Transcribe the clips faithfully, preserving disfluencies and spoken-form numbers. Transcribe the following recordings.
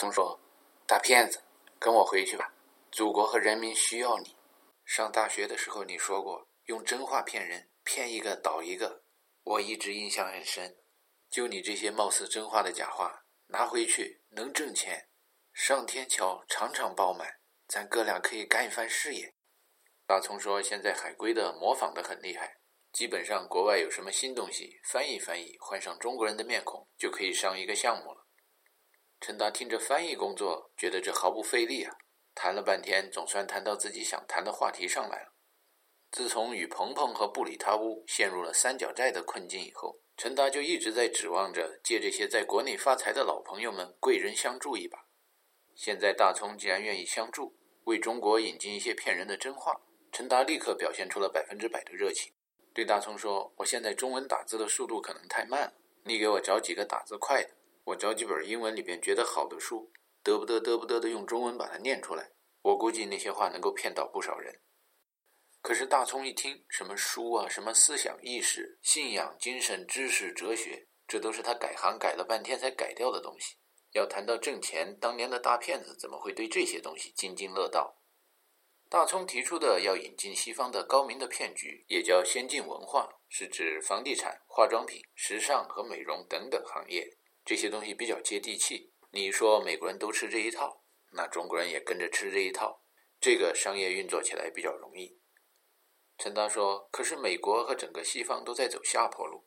松说，大骗子，跟我回去吧，祖国和人民需要你。上大学的时候你说过，用真话骗人，骗一个倒一个，我一直印象很深。就你这些貌似真话的假话，拿回去能挣钱，上天桥场场爆满，咱哥俩可以干一番事业。大葱说，现在海归的模仿得很厉害，基本上国外有什么新东西，翻译翻译，换上中国人的面孔，就可以上一个项目了。陈达听着翻译工作，觉得这毫不费力啊，谈了半天，总算谈到自己想谈的话题上来了。自从与鹏鹏和布里他乌陷入了三角债的困境以后，陈达就一直在指望着借这些在国内发财的老朋友们贵人相助一把。现在大葱既然愿意相助，为中国引进一些骗人的真话，陈达立刻表现出了百分之百的热情。对大葱说，我现在中文打字的速度可能太慢了，你给我找几个打字快的，我找几本英文里边觉得好的书，得不得得不得的用中文把它念出来，我估计那些话能够骗倒不少人。可是大葱一听，什么书啊，什么思想意识、信仰、精神、知识、哲学，这都是他改行改了半天才改掉的东西。要谈到挣钱，当年的大骗子怎么会对这些东西津津乐道？大葱提出的要引进西方的高明的骗局，也叫先进文化，是指房地产、化妆品、时尚和美容等等行业，这些东西比较接地气。你说美国人都吃这一套，那中国人也跟着吃这一套，这个商业运作起来比较容易。陈达说，可是美国和整个西方都在走下坡路，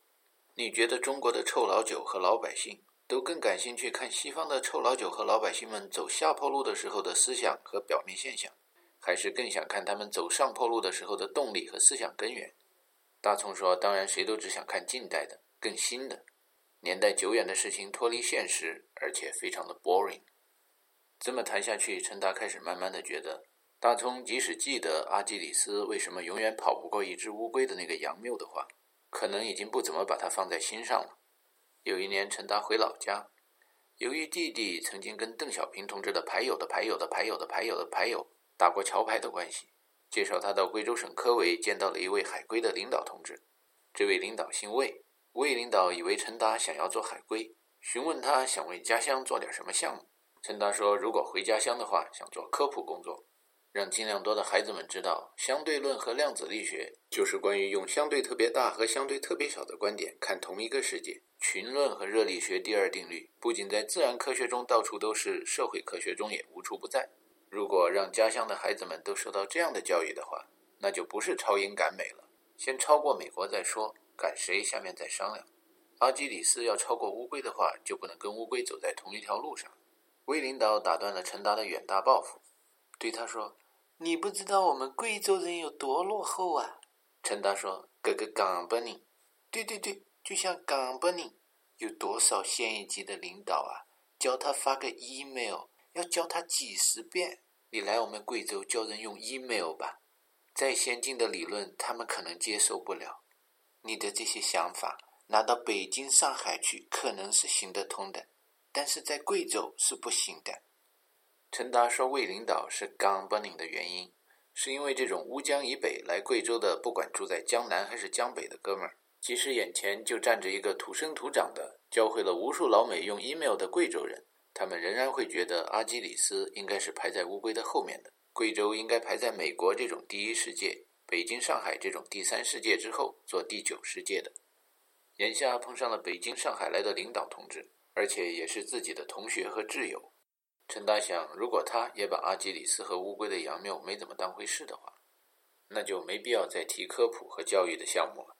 你觉得中国的臭老九和老百姓都更感兴趣看西方的臭老九和老百姓们走下坡路的时候的思想和表面现象，还是更想看他们走上坡路的时候的动力和思想根源？大葱说，当然谁都只想看近代的，更新的，年代久远的事情脱离现实，而且非常的 boring。 这么谈下去，陈达开始慢慢的觉得，大葱即使记得阿基里斯为什么永远跑不过一只乌龟的那个杨谬的话，可能已经不怎么把它放在心上了。有一年陈达回老家，由于弟弟曾经跟邓小平同志的牌友的牌友的牌友的牌友的牌友打过桥牌的关系，介绍他到贵州省科委见到了一位海归的领导同志。这位领导姓魏，魏领导以为陈达想要做海归，询问他想为家乡做点什么项目。陈达说，如果回家乡的话，想做科普工作，让尽量多的孩子们知道相对论和量子力学，就是关于用相对特别大和相对特别小的观点看同一个世界。群论和热力学第二定律不仅在自然科学中到处都是，社会科学中也无处不在。如果让家乡的孩子们都受到这样的教育的话，那就不是超英赶美了，先超过美国再说，赶谁下面再商量。阿基里斯要超过乌龟的话，就不能跟乌龟走在同一条路上。魏领导打断了陈达的远大抱负，对他说，你不知道我们贵州人有多落后啊。陈达说，哥哥港不宁，对对对，就像港不宁，有多少县一级的领导啊，教他发个 email 要教他几十遍，你来我们贵州教人用 email 吧，再先进的理论他们可能接受不了，你的这些想法拿到北京上海去可能是行得通的，但是在贵州是不行的。陈达说，魏领导是港不宁的原因，是因为这种乌江以北来贵州的，不管住在江南还是江北的哥们儿，其实眼前就站着一个土生土长的教会了无数老美用 email 的贵州人，他们仍然会觉得阿基里斯应该是排在乌龟的后面的，贵州应该排在美国这种第一世界，北京上海这种第三世界之后做第九世界的。眼下碰上了北京上海来的领导同志，而且也是自己的同学和挚友。陈达想，如果他也把阿基里斯和乌龟的杨谬没怎么当回事的话，那就没必要再提科普和教育的项目了。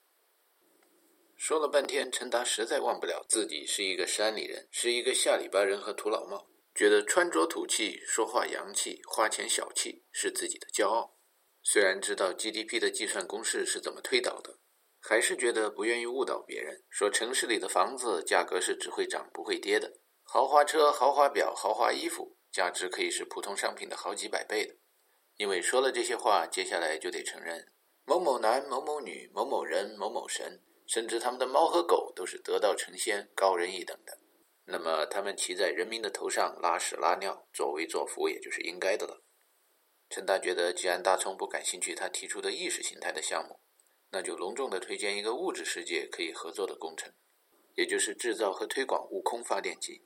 说了半天，陈达实在忘不了自己是一个山里人，是一个下里巴人和土老帽，觉得穿着土气，说话洋气，花钱小气是自己的骄傲。虽然知道 G D P 的计算公式是怎么推导的，还是觉得不愿意误导别人，说城市里的房子价格是只会涨不会跌的，豪华车、豪华表、豪华衣服价值可以是普通商品的好几百倍的。因为说了这些话，接下来就得承认某某男、某某女、某某人、某某神，甚至他们的猫和狗都是得道成仙、高人一等的，那么他们骑在人民的头上拉屎拉尿、作威作福也就是应该的了。陈达觉得，既然大葱不感兴趣他提出的意识形态的项目，那就隆重地推荐一个物质世界可以合作的工程，也就是制造和推广悟空发电机。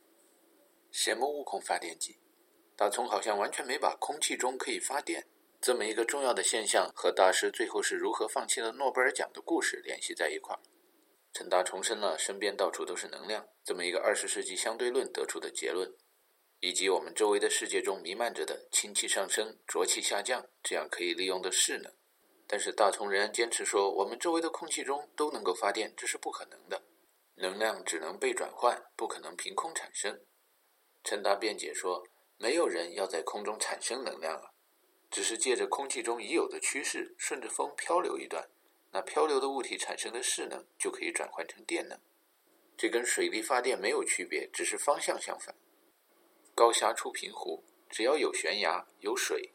什么物控发电机，大葱好像完全没把空气中可以发电这么一个重要的现象和大师最后是如何放弃了诺贝尔奖的故事联系在一块儿。陈达重申了身边到处都是能量这么一个二十世纪相对论得出的结论，以及我们周围的世界中弥漫着的氢气上升浊气下降这样可以利用的势能。但是大葱仍然坚持说我们周围的空气中都能够发电，这是不可能的，能量只能被转换，不可能凭空产生。陈达辩解说，没有人要在空中产生能量啊，只是借着空气中已有的趋势顺着风漂流一段，那漂流的物体产生的势能就可以转换成电能，这跟水力发电没有区别，只是方向相反。高峡出平湖，只要有悬崖有水，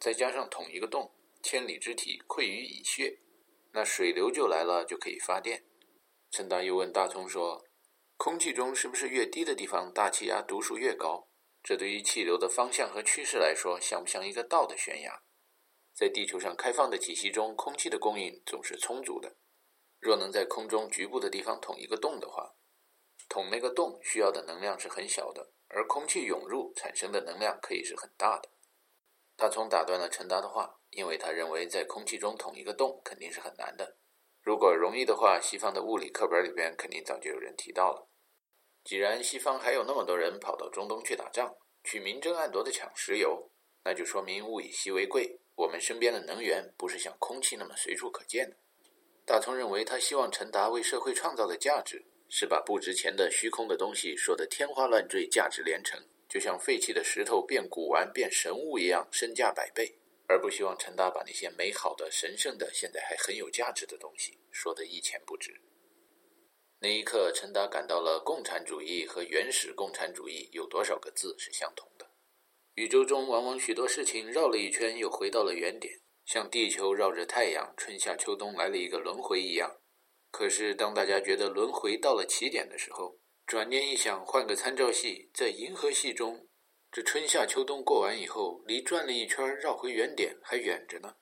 再加上捅一个洞，千里之体溃于蚁穴，那水流就来了，就可以发电。陈达又问大葱说，空气中是不是越低的地方大气压读数越高，这对于气流的方向和趋势来说像不像一个倒的悬崖？在地球上开放的体系中，空气的供应总是充足的，若能在空中局部的地方捅一个洞的话，捅那个洞需要的能量是很小的，而空气涌入产生的能量可以是很大的。大葱打断了陈达的话，因为他认为在空气中捅一个洞肯定是很难的，如果容易的话，西方的物理课本里边肯定早就有人提到了。既然西方还有那么多人跑到中东去打仗，去明争暗夺的抢石油，那就说明物以稀为贵，我们身边的能源不是像空气那么随处可见的。大葱认为他希望陈达为社会创造的价值是把不值钱的虚空的东西说得天花乱坠，价值连城，就像废弃的石头变古玩变神物一样，身价百倍，而不希望陈达把那些美好的神圣的现在还很有价值的东西说得一钱不值。那一刻陈达感到了共产主义和原始共产主义有多少个字是相同的。宇宙中往往许多事情绕了一圈又回到了原点，像地球绕着太阳春夏秋冬来了一个轮回一样。可是当大家觉得轮回到了起点的时候，转念一想，换个参照系，在银河系中这春夏秋冬过完以后，离转了一圈绕回原点还远着呢。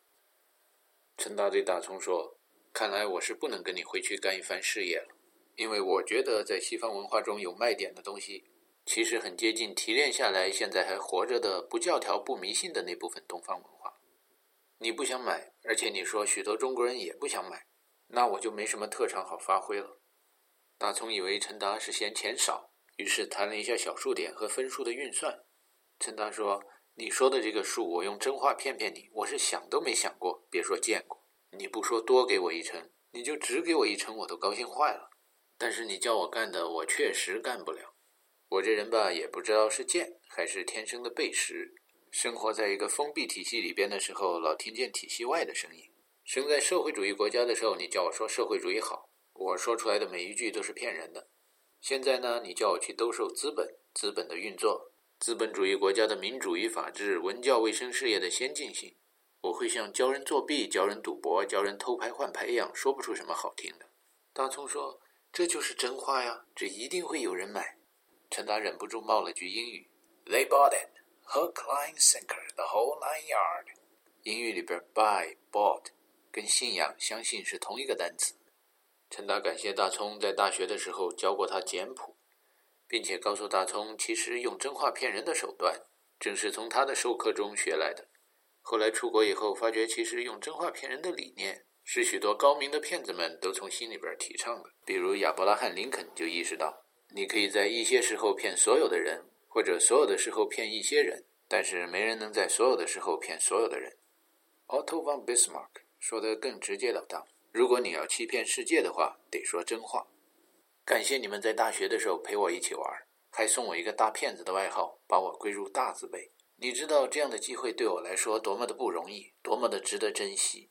陈达对大葱说，看来我是不能跟你回去干一番事业了，因为我觉得在西方文化中有卖点的东西，其实很接近提炼下来现在还活着的不教条不迷信的那部分东方文化。你不想买，而且你说许多中国人也不想买，那我就没什么特长好发挥了。大葱以为陈达是嫌钱少，于是谈了一下小数点和分数的运算。陈达说，你说的这个数我用真话骗骗你，我是想都没想过，别说见过，你不说多给我一成，你就只给我一成我都高兴坏了，但是你叫我干的我确实干不了。我这人吧，也不知道是贱还是天生的背时，生活在一个封闭体系里边的时候，老听见体系外的声音，生在社会主义国家的时候，你叫我说社会主义好，我说出来的每一句都是骗人的。现在呢，你叫我去兜售资本，资本的运作，资本主义国家的民主与法治，文教卫生事业的先进性，我会像教人作弊、教人赌博、教人偷牌换牌一样说不出什么好听的。大葱说，这就是真话呀，这一定会有人买。陈达忍不住冒了句英语 They bought it, hook, line, sinker, the whole nine yard。 英语里边 buy, bought 跟信仰、相信是同一个单词。陈达感谢大葱在大学的时候教过他简谱，并且告诉大葱，其实用真话骗人的手段正是从他的授课中学来的。后来出国以后发觉，其实用真话骗人的理念是许多高明的骗子们都从心里边提倡的。比如亚伯拉罕·林肯就意识到，你可以在一些时候骗所有的人，或者所有的时候骗一些人，但是没人能在所有的时候骗所有的人。 Otto von Bismarck 说得更直截了当，如果你要欺骗世界的话，得说真话。感谢你们在大学的时候陪我一起玩，还送我一个大骗子的外号，把我归入大字辈。你知道这样的机会对我来说多么的不容易，多么的值得珍惜。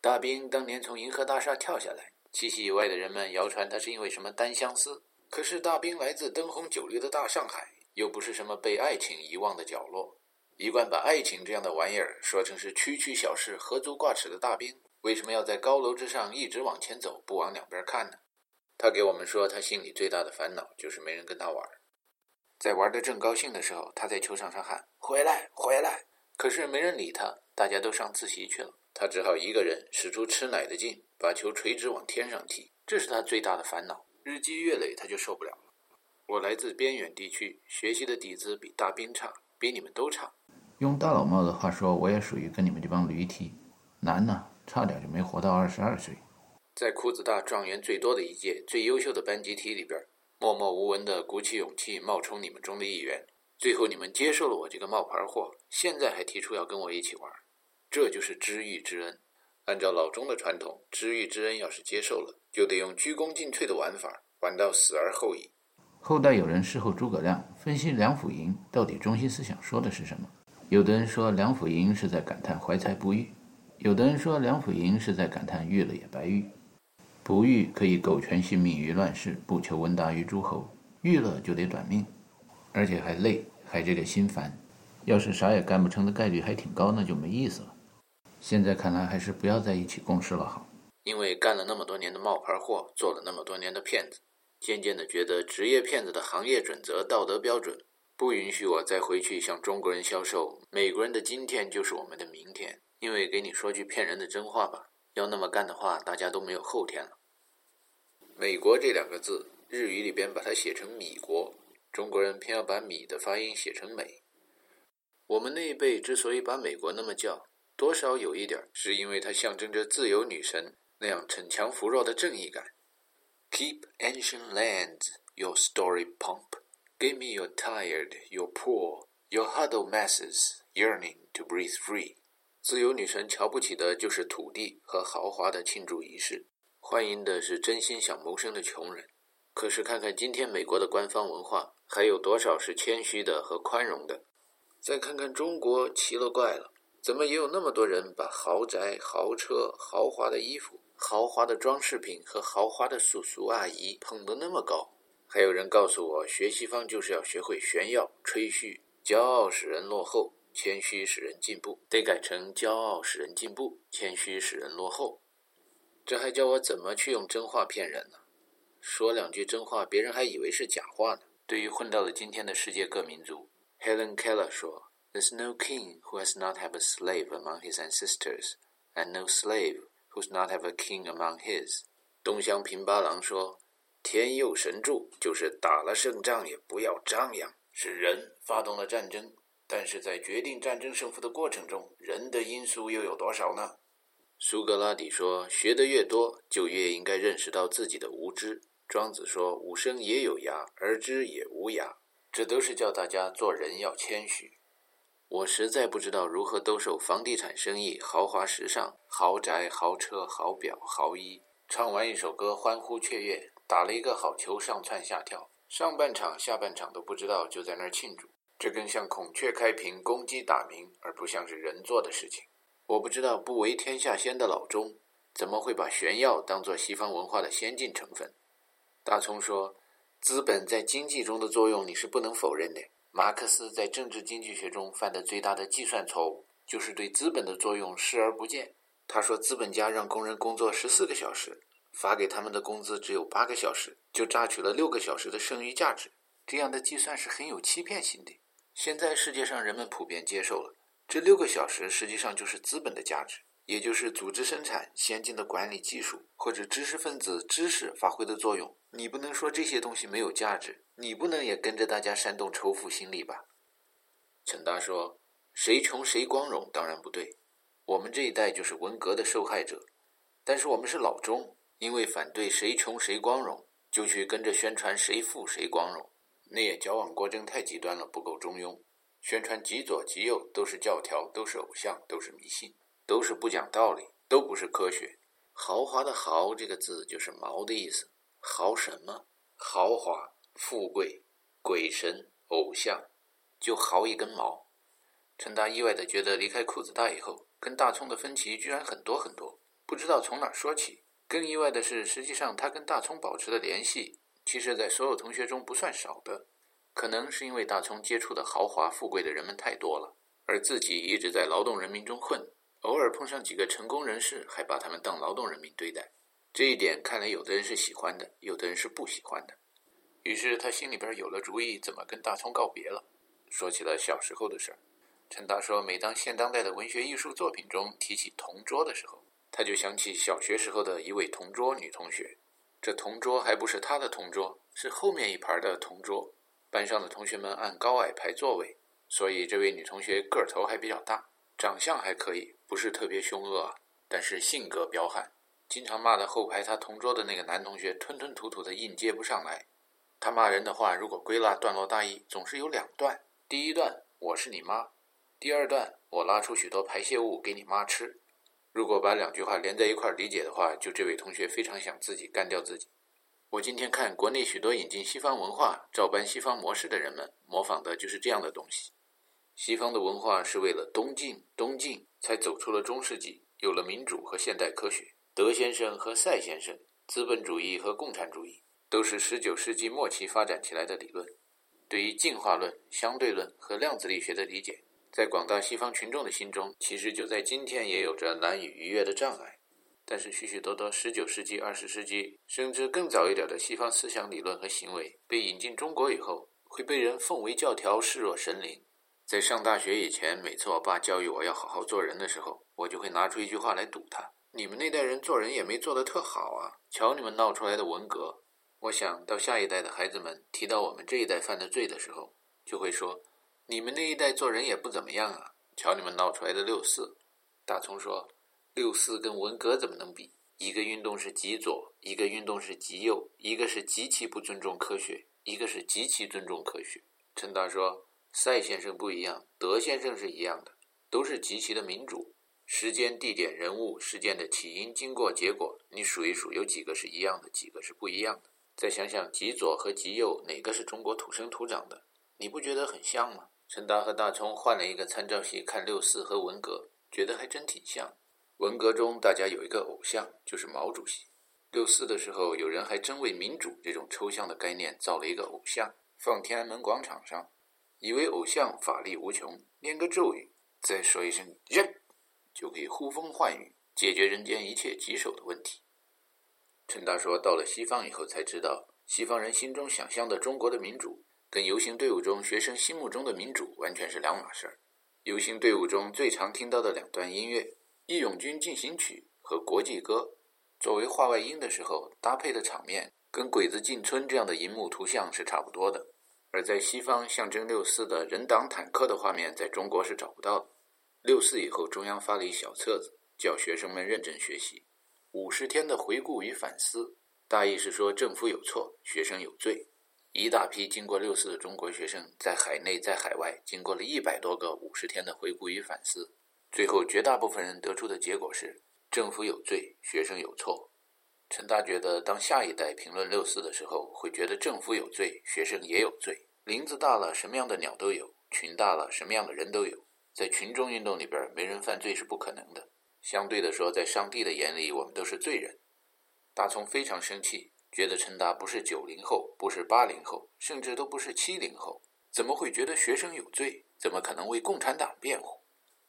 大兵当年从银河大厦跳下来，七夕以外的人们谣传他是因为什么单相思，可是大兵来自灯红酒绿的大上海，又不是什么被爱情遗忘的角落。一贯把爱情这样的玩意儿说成是区区小事、合足挂齿的大兵，为什么要在高楼之上一直往前走，不往两边看呢？他给我们说，他心里最大的烦恼就是没人跟他玩。在玩得正高兴的时候，他在球场上喊回来回来，可是没人理他，大家都上自习去了，他只好一个人使出吃奶的劲，把球垂直往天上踢，这是他最大的烦恼，日积月累他就受不了了。我来自边远地区，学习的底子比大兵差，比你们都差。用大老帽的话说，我也属于跟你们这帮驴踢。难呢，差点就没活到二十二岁。在库子大状元最多的一届、最优秀的班集体里边，默默无闻地鼓起勇气冒充你们中的一员。最后你们接受了我这个冒牌货，现在还提出要跟我一起玩，这就是知遇之恩。按照老中的传统，知遇之恩要是接受了，就得用鞠躬尽瘁的玩法，玩到死而后已。后代有人事后诸葛亮分析梁甫吟到底中心思想说的是什么，有的人说梁甫吟是在感叹怀才不遇，有的人说梁甫吟是在感叹遇了也白遇。不遇可以苟全性命于乱世，不求闻达于诸侯，遇了就得短命，而且还累，还这个心烦，要是啥也干不成的概率还挺高，那就没意思了。现在看来还是不要在一起共事了好，因为干了那么多年的冒牌货，做了那么多年的骗子，渐渐地觉得职业骗子的行业准则、道德标准不允许我再回去向中国人销售美国人的今天就是我们的明天。因为给你说句骗人的真话吧，要那么干的话，大家都没有后天了。美国这两个字，日语里边把它写成米国，中国人偏要把米的发音写成美。我们那一辈之所以把美国那么叫，多少有一点是因为它象征着自由女神那样逞强扶弱的正义感。Keep ancient lands, your story pump. Give me your tired, your poor, your huddled masses, yearning to breathe free. 自由女神瞧不起的就是土地和豪华的庆祝仪式，欢迎的是真心想谋生的穷人。可是看看今天美国的官方文化，还有多少是谦虚的和宽容的？再看看中国，奇了怪了，怎么也有那么多人把豪宅、豪车、豪华的衣服、豪华的装饰品和豪华的叔叔阿姨捧得那么高。还有人告诉我，学西方就是要学会炫耀、吹嘘，骄傲使人落后，谦虚使人进步，得改成骄傲使人进步，谦虚使人落后。这还教我怎么去用真话骗人呢？说两句真话，别人还以为是假话呢。对于混到了今天的世界各民族 ，Helen Keller 说 ：“There's no king who has not had a slave among his ancestors, and no slave。”Who's not have a king among his。 东乡平八郎说，天佑神助就是打了胜仗也不要张扬，是人发动了战争，但是在决定战争胜负的过程中，人的因素又有多少呢？苏格拉底说，学得越多就越应该认识到自己的无知。庄子说，吾生也有涯，而知也无涯。这都是叫大家做人要谦虚。我实在不知道如何兜售房地产生意、豪华时尚、豪宅、豪车、豪表、豪衣。唱完一首歌欢呼雀跃，打了一个好球上蹿下跳，上半场下半场都不知道，就在那儿庆祝。这更像孔雀开屏、公鸡打鸣，而不像是人做的事情。我不知道不为天下先的老钟怎么会把炫耀当作西方文化的先进成分。大葱说，资本在经济中的作用你是不能否认的。马克思在政治经济学中犯的最大的计算错误，就是对资本的作用视而不见。他说，资本家让工人工作十四个小时，发给他们的工资只有八个小时，就榨取了六个小时的剩余价值。这样的计算是很有欺骗性的。现在世界上人们普遍接受了，这六个小时实际上就是资本的价值，也就是组织生产、先进的管理技术或者知识分子知识发挥的作用。你不能说这些东西没有价值，你不能也跟着大家煽动仇富心理吧？陈达说，谁穷谁光荣当然不对，我们这一代就是文革的受害者，但是我们是老中，因为反对谁穷谁光荣，就去跟着宣传谁富谁光荣，那也矫枉过正，太极端了，不够中庸。宣传极左极右都是教条，都是偶像，都是迷信，都是不讲道理，都不是科学。豪华的豪这个字就是毛的意思，豪什么？豪华、富贵、鬼神、偶像，就豪一根毛。陈达意外地觉得离开裤子大以后，跟大葱的分歧居然很多很多，不知道从哪说起。更意外的是，实际上他跟大葱保持的联系，其实在所有同学中不算少的。可能是因为大葱接触的豪华富贵的人们太多了，而自己一直在劳动人民中混，偶尔碰上几个成功人士，还把他们当劳动人民对待。这一点看来有的人是喜欢的，有的人是不喜欢的。于是他心里边有了主意，怎么跟大葱告别了。说起了小时候的事儿，陈达说，每当现当代的文学艺术作品中提起同桌的时候，他就想起小学时候的一位同桌女同学。这同桌还不是他的同桌，是后面一排的同桌，班上的同学们按高矮排座位，所以这位女同学个头还比较大，长相还可以，不是特别凶恶啊，但是性格彪悍，经常骂的后排她同桌的那个男同学吞吞吐吐的硬接不上来。他骂人的话如果归纳段落大意，总是有两段，第一段我是你妈，第二段我拉出许多排泄物给你妈吃。如果把两句话连在一块理解的话，就这位同学非常想自己干掉自己。我今天看国内许多引进西方文化照搬西方模式的人们，模仿的就是这样的东西。西方的文化是为了东进东进才走出了中世纪，有了民主和现代科学。德先生和赛先生，资本主义和共产主义，都是十九世纪末期发展起来的理论。对于进化论、相对论和量子力学的理解，在广大西方群众的心中，其实就在今天也有着难以逾越的障碍。但是许许多多十九世纪、二十世纪甚至更早一点的西方思想理论和行为，被引进中国以后，会被人奉为教条，视若神灵。在上大学以前，每次我爸教育我要好好做人的时候，我就会拿出一句话来堵他：你们那代人做人也没做得特好啊，瞧你们闹出来的文革。我想到下一代的孩子们提到我们这一代犯的罪的时候，就会说：你们那一代做人也不怎么样啊，瞧你们闹出来的六四。大葱说，六四跟文革怎么能比？一个运动是极左，一个运动是极右，一个是极其不尊重科学，一个是极其尊重科学。陈达说，赛先生不一样，德先生是一样的，都是极其的民主。时间、地点、人物、事件的起因、经过、结果，你数一数有几个是一样的，几个是不一样的。再想想极左和极右哪个是中国土生土长的，你不觉得很像吗？陈达和大葱换了一个参照系看六四和文革，觉得还真挺像。文革中大家有一个偶像，就是毛主席。六四的时候，有人还真为民主这种抽象的概念造了一个偶像，放天安门广场上，以为偶像法力无穷，念个咒语，再说一声耶，就可以呼风唤雨，解决人间一切棘手的问题。陈达说，到了西方以后才知道，西方人心中想象的中国的民主跟游行队伍中学生心目中的民主完全是两码事儿。游行队伍中最常听到的两段音乐，《义勇军进行曲》和国际歌，作为话外音的时候搭配的场面，跟鬼子进村这样的银幕图像是差不多的。而在西方象征六四的人挡坦克的画面，在中国是找不到的。六四以后，中央发了一小册子，叫学生们认真学习，五十天的回顾与反思，大意是说政府有错，学生有罪。一大批经过六四的中国学生，在海内在海外经过了一百多个五十天的回顾与反思，最后绝大部分人得出的结果是政府有罪，学生有错。陈达觉得，当下一代评论六四的时候，会觉得政府有罪，学生也有罪。林子大了，什么样的鸟都有；群大了，什么样的人都有。在群众运动里边，没人犯罪是不可能的。相对的说，在上帝的眼里，我们都是罪人。大葱非常生气，觉得陈达不是九零后，不是八零后，甚至都不是七零后，怎么会觉得学生有罪？怎么可能为共产党辩护？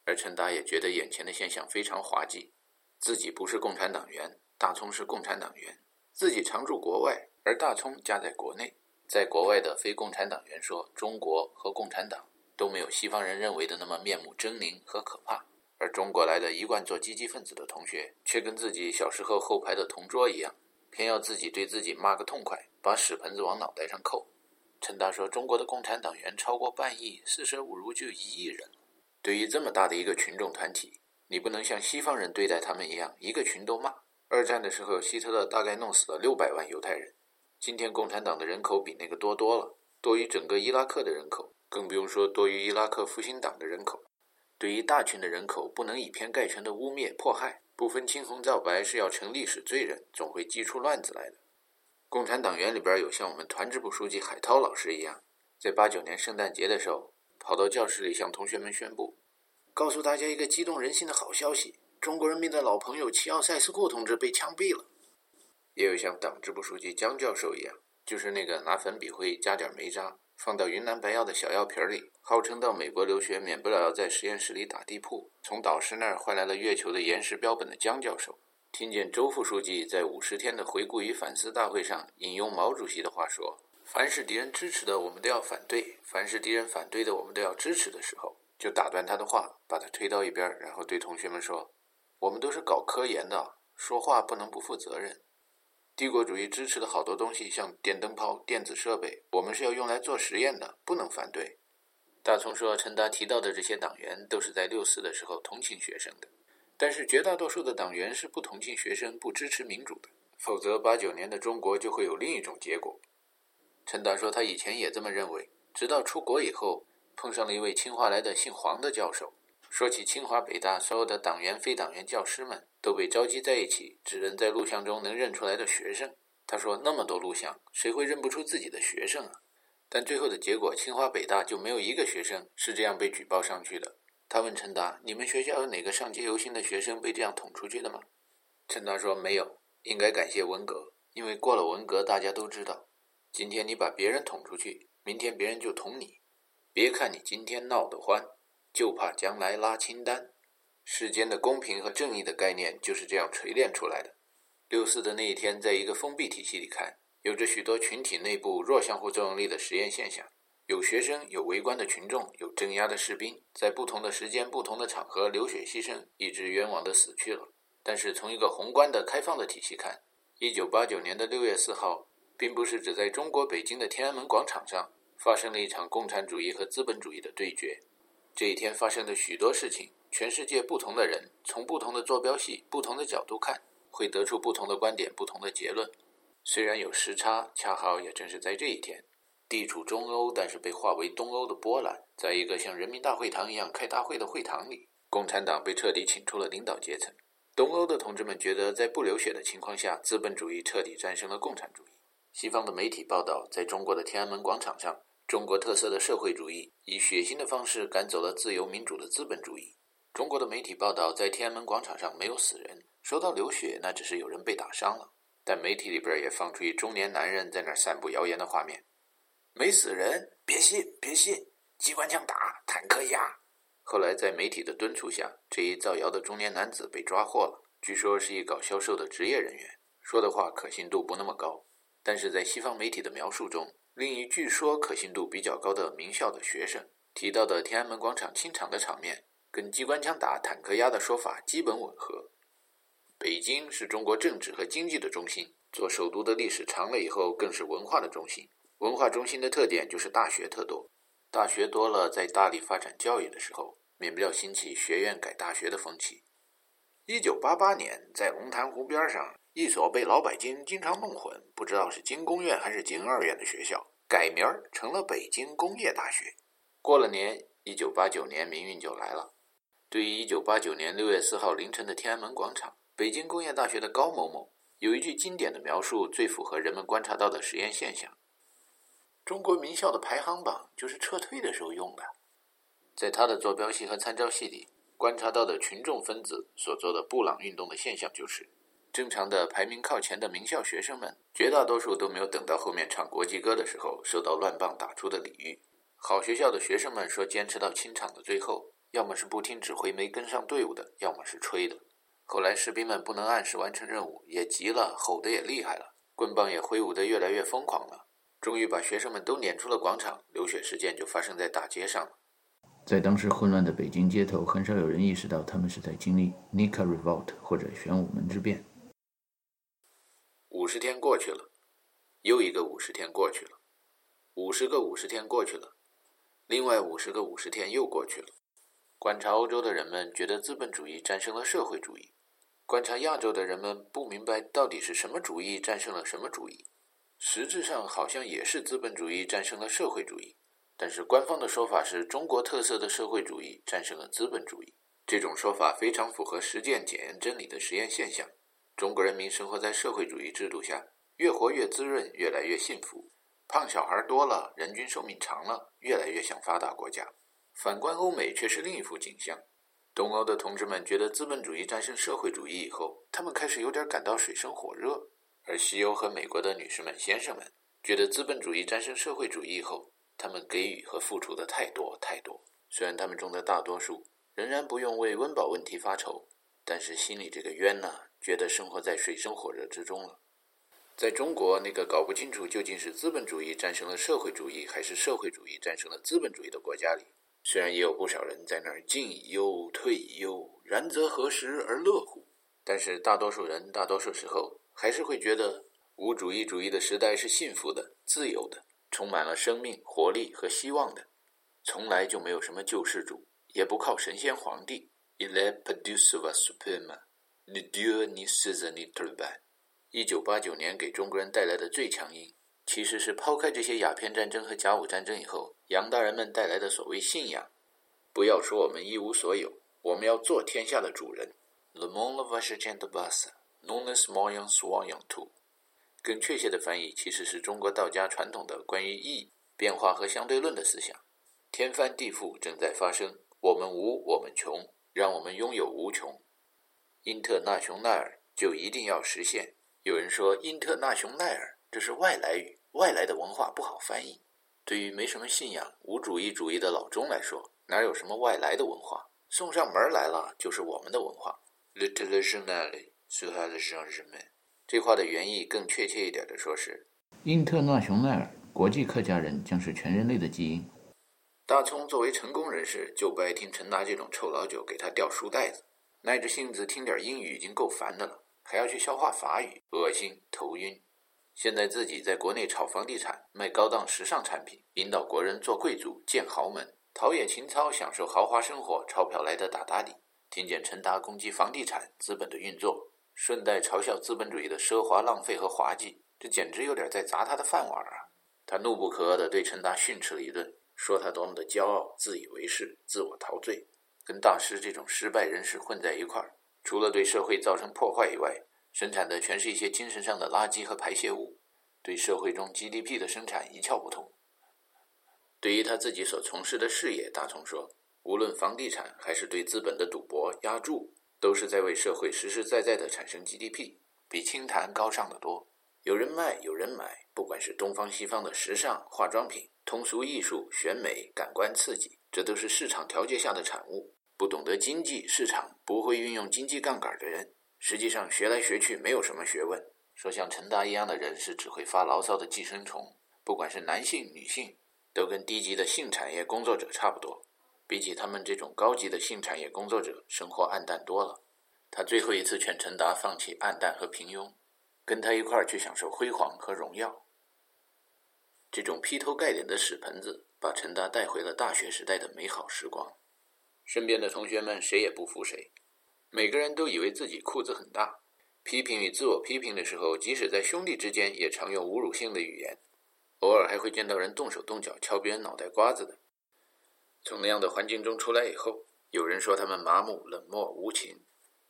而陈达也觉得眼前的现象非常滑稽，自己不是共产党员，大葱是共产党员，自己常驻国外，而大葱家在国内。在国外的非共产党员说，中国和共产党都没有西方人认为的那么面目狰狞和可怕，而中国来的一贯做积极分子的同学，却跟自己小时候后排的同桌一样，偏要自己对自己骂个痛快，把屎盆子往脑袋上扣。陈达说，中国的共产党员超过半亿，四舍五入就一亿人了。对于这么大的一个群众团体，你不能像西方人对待他们一样，一个群都骂。二战的时候，希特勒大概弄死了六百万犹太人，今天共产党的人口比那个多多了，多于整个伊拉克的人口，更不用说多于伊拉克复兴党的人口。对于大群的人口，不能以偏概全的污蔑迫害，不分青红皂白是要成历史罪人，总会激出乱子来的。共产党员里边有像我们团支部书记海涛老师一样，在八九年圣诞节的时候，跑到教室里向同学们宣布，告诉大家一个激动人心的好消息，中国人民的老朋友齐奥塞斯库同志被枪毙了。也有像党支部书记江教授一样，就是那个拿粉笔灰加点煤渣放到云南白药的小药瓶里，号称到美国留学免不了要在实验室里打地铺，从导师那儿换来了月球的岩石标本的江教授，听见周副书记在五十天的回顾与反思大会上引用毛主席的话说，凡是敌人支持的我们都要反对，凡是敌人反对的我们都要支持的时候，就打断他的话，把他推到一边，然后对同学们说，我们都是搞科研的，说话不能不负责任。帝国主义支持的好多东西，像电灯泡、电子设备，我们是要用来做实验的，不能反对。大聪说，陈达提到的这些党员都是在六四的时候同情学生的，但是绝大多数的党员是不同情学生、不支持民主的，否则八九年的中国就会有另一种结果。陈达说，他以前也这么认为，直到出国以后碰上了一位清华来的姓黄的教授，说起清华北大所有的党员非党员教师们都被召集在一起，指认在录像中能认出来的学生。他说，那么多录像，谁会认不出自己的学生啊？但最后的结果，清华北大就没有一个学生是这样被举报上去的。他问陈达，你们学校有哪个上街游行的学生被这样捅出去的吗？陈达说，没有，应该感谢文革，因为过了文革大家都知道，今天你把别人捅出去，明天别人就捅你，别看你今天闹得欢，就怕将来拉清单。世间的公平和正义的概念就是这样锤炼出来的。六四的那一天，在一个封闭体系里看，有着许多群体内部弱相互作用力的实验现象，有学生，有围观的群众，有镇压的士兵，在不同的时间、不同的场合流血牺牲，一直冤枉的死去了。但是从一个宏观的开放的体系看，一九八九年的六月四号并不是只在中国北京的天安门广场上发生了一场共产主义和资本主义的对决。这一天发生的许多事情，全世界不同的人从不同的坐标系、不同的角度看，会得出不同的观点、不同的结论。虽然有时差，恰好也正是在这一天，地处中欧但是被划为东欧的波兰，在一个像人民大会堂一样开大会的会堂里，共产党被彻底请出了领导阶层。东欧的同志们觉得，在不流血的情况下，资本主义彻底战胜了共产主义。西方的媒体报道，在中国的天安门广场上，中国特色的社会主义以血腥的方式赶走了自由民主的资本主义。中国的媒体报道，在天安门广场上没有死人，说到流血那只是有人被打伤了，但媒体里边也放出一中年男人在那儿散布谣言的画面，没死人，别信别信，机关枪打，坦克压。后来在媒体的敦促下，这一造谣的中年男子被抓获了，据说是一搞销售的职业人员，说的话可信度不那么高。但是在西方媒体的描述中，另一据说可信度比较高的名校的学生提到的天安门广场清场的场面，跟机关枪打、坦克压的说法基本吻合。北京是中国政治和经济的中心，做首都的历史长了以后，更是文化的中心。文化中心的特点就是大学特多，大学多了，在大力发展教育的时候，免不了兴起学院改大学的风气。一九八八年，在龙潭湖边上，一所被老百姓经常弄混，不知道是经工院还是经二院的学校，改名成了北京工业大学。过了年，一九八九年民运就来了。对于一九八九年六月四号凌晨的天安门广场，北京工业大学的高某某有一句经典的描述，最符合人们观察到的实验现象。中国名校的排行榜就是撤退的时候用的。在他的坐标系和参照系里，观察到的群众分子所做的布朗运动的现象，就是正常的排名靠前的名校学生们，绝大多数都没有等到后面唱国际歌的时候受到乱棒打出的礼遇。好学校的学生们说，坚持到清场的最后，要么是不听指挥没跟上队伍的，要么是吹的。后来士兵们不能按时完成任务，也急了，吼得也厉害了，棍棒也挥舞得越来越疯狂了，终于把学生们都撵出了广场，流血事件就发生在大街上了。在当时混乱的北京街头，很少有人意识到他们是在经历 Nika Revolt 或者玄武门之变。五十天过去了，又一个五十天过去了，五十个五十天过去了，另外五十个五十天又过去了。观察欧洲的人们觉得资本主义战胜了社会主义，观察亚洲的人们不明白到底是什么主义战胜了什么主义。实质上好像也是资本主义战胜了社会主义，但是官方的说法是中国特色的社会主义战胜了资本主义。这种说法非常符合实践检验真理的实验现象。中国人民生活在社会主义制度下，越活越滋润，越来越幸福。胖小孩多了，人均寿命长了，越来越像发达国家。反观欧美却是另一幅景象。东欧的同志们觉得资本主义战胜社会主义以后，他们开始有点感到水深火热；而西欧和美国的女士们、先生们觉得资本主义战胜社会主义以后，他们给予和付出的太多太多。虽然他们中的大多数仍然不用为温饱问题发愁，但是心里这个冤呐、啊，觉得生活在水深火热之中了。在中国，那个搞不清楚究竟是资本主义战胜了社会主义，还是社会主义战胜了资本主义的国家里，虽然也有不少人在那儿进忧退忧，然则何时而乐乎，但是大多数人大多数时候还是会觉得无主义主义的时代是幸福的、自由的，充满了生命、活力和希望的，从来就没有什么救世主，也不靠神仙皇帝。Il est pas du sauveur suprême, ni Dieu ni César ni Turban。一九八九年给中国人带来的最强音，其实是抛开这些鸦片战争和甲午战争以后，洋大人们带来的所谓信仰。不要说我们一无所有，我们要做天下的主人。Le monde va chercher de basse, non les moyens soyons tout。更确切的翻译其实是中国道家传统的关于意、变化和相对论的思想。天翻地覆正在发生，我们无，我们穷，让我们拥有无穷。因特纳雄奈尔就一定要实现。有人说因特纳雄奈尔这是外来语，外来的文化不好翻译。对于没什么信仰、无主义主义的老钟来说，哪有什么外来的文化？送上门来了就是我们的文化。Le téléjournal sera le changement。这话的原意更确切一点的说是，因特纳雄奈尔，国际客家人将是全人类的基因。大葱作为成功人士，就不爱听陈达这种臭老酒给他掉书袋子，耐着性子听点英语已经够烦的了，还要去消化法语，恶心头晕。现在自己在国内炒房地产，卖高档时尚产品，引导国人做贵族、建豪门，陶冶情操，享受豪华生活，钞票来的打打底。听见陈达攻击房地产资本的运作，顺带嘲笑资本主义的奢华浪费和滑稽，这简直有点在砸他的饭碗啊！他怒不可遏地对陈达训斥了一顿，说他多么的骄傲、自以为是、自我陶醉，跟大师这种失败人士混在一块儿，除了对社会造成破坏以外，生产的全是一些精神上的垃圾和排泄物，对社会中 G D P 的生产一窍不通。对于他自己所从事的事业，大葱说，无论房地产还是对资本的赌博、押注，都是在为社会实实在在地产生 G D P， 比清谈高尚得多。有人卖，有人买，不管是东方西方的时尚、化妆品、通俗艺术、选美、感官刺激，这都是市场调节下的产物。不懂得经济、市场，不会运用经济杠杆的人，实际上学来学去没有什么学问。说像陈达一样的人是只会发牢骚的寄生虫，不管是男性、女性，都跟低级的性产业工作者差不多。比起他们这种高级的性产业工作者，生活暗淡多了。他最后一次劝陈达放弃暗淡和平庸，跟他一块儿去享受辉煌和荣耀。这种劈头盖脸的屎盆子，把陈达带回了大学时代的美好时光。身边的同学们谁也不服谁，每个人都以为自己裤子很大。批评与自我批评的时候，即使在兄弟之间，也常用侮辱性的语言，偶尔还会见到人动手动脚敲别人脑袋瓜子的。从那样的环境中出来以后，有人说他们麻木、冷漠、无情，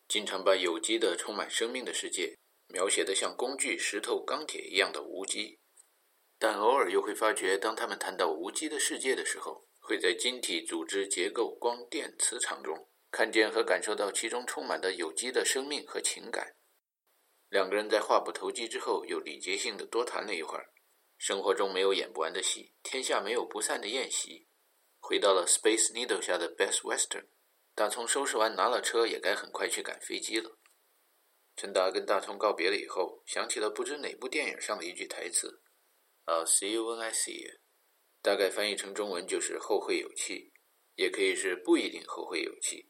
经常把有机的、充满生命的世界描写得像工具、石头、钢铁一样的无机。但偶尔又会发觉，当他们谈到无机的世界的时候，会在晶体、组织、结构、光电、磁场中看见和感受到其中充满的有机的生命和情感。两个人在话不投机之后，又礼节性的多谈了一会儿。生活中没有演不完的戏，天下没有不散的宴席。回到了 Space Needle 下的 Best Western， 大葱收拾完拿了车，也该很快去赶飞机了。陈达跟大葱告别了以后，想起了不知哪部电影上的一句台词 I'll see you when I see you， 大概翻译成中文就是后会有期，也可以是不一定后会有期。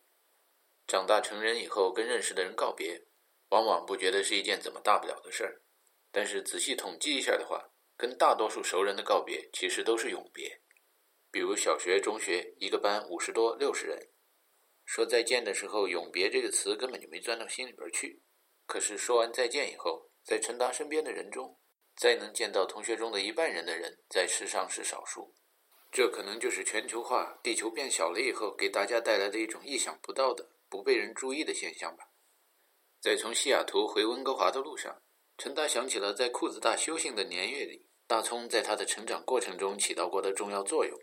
长大成人以后跟认识的人告别，往往不觉得是一件怎么大不了的事儿，但是仔细统计一下的话，跟大多数熟人的告别其实都是永别。比如小学、中学，一个班五十多、六十人，说再见的时候，永别这个词根本就没钻到心里边去。可是说完再见以后，在陈达身边的人中，再能见到同学中的一半人的人，在世上是少数。这可能就是全球化、地球变小了以后，给大家带来的一种意想不到的、不被人注意的现象吧。在从西雅图回温哥华的路上，陈达想起了在裤子大修行的年月里，大葱在他的成长过程中起到过的重要作用。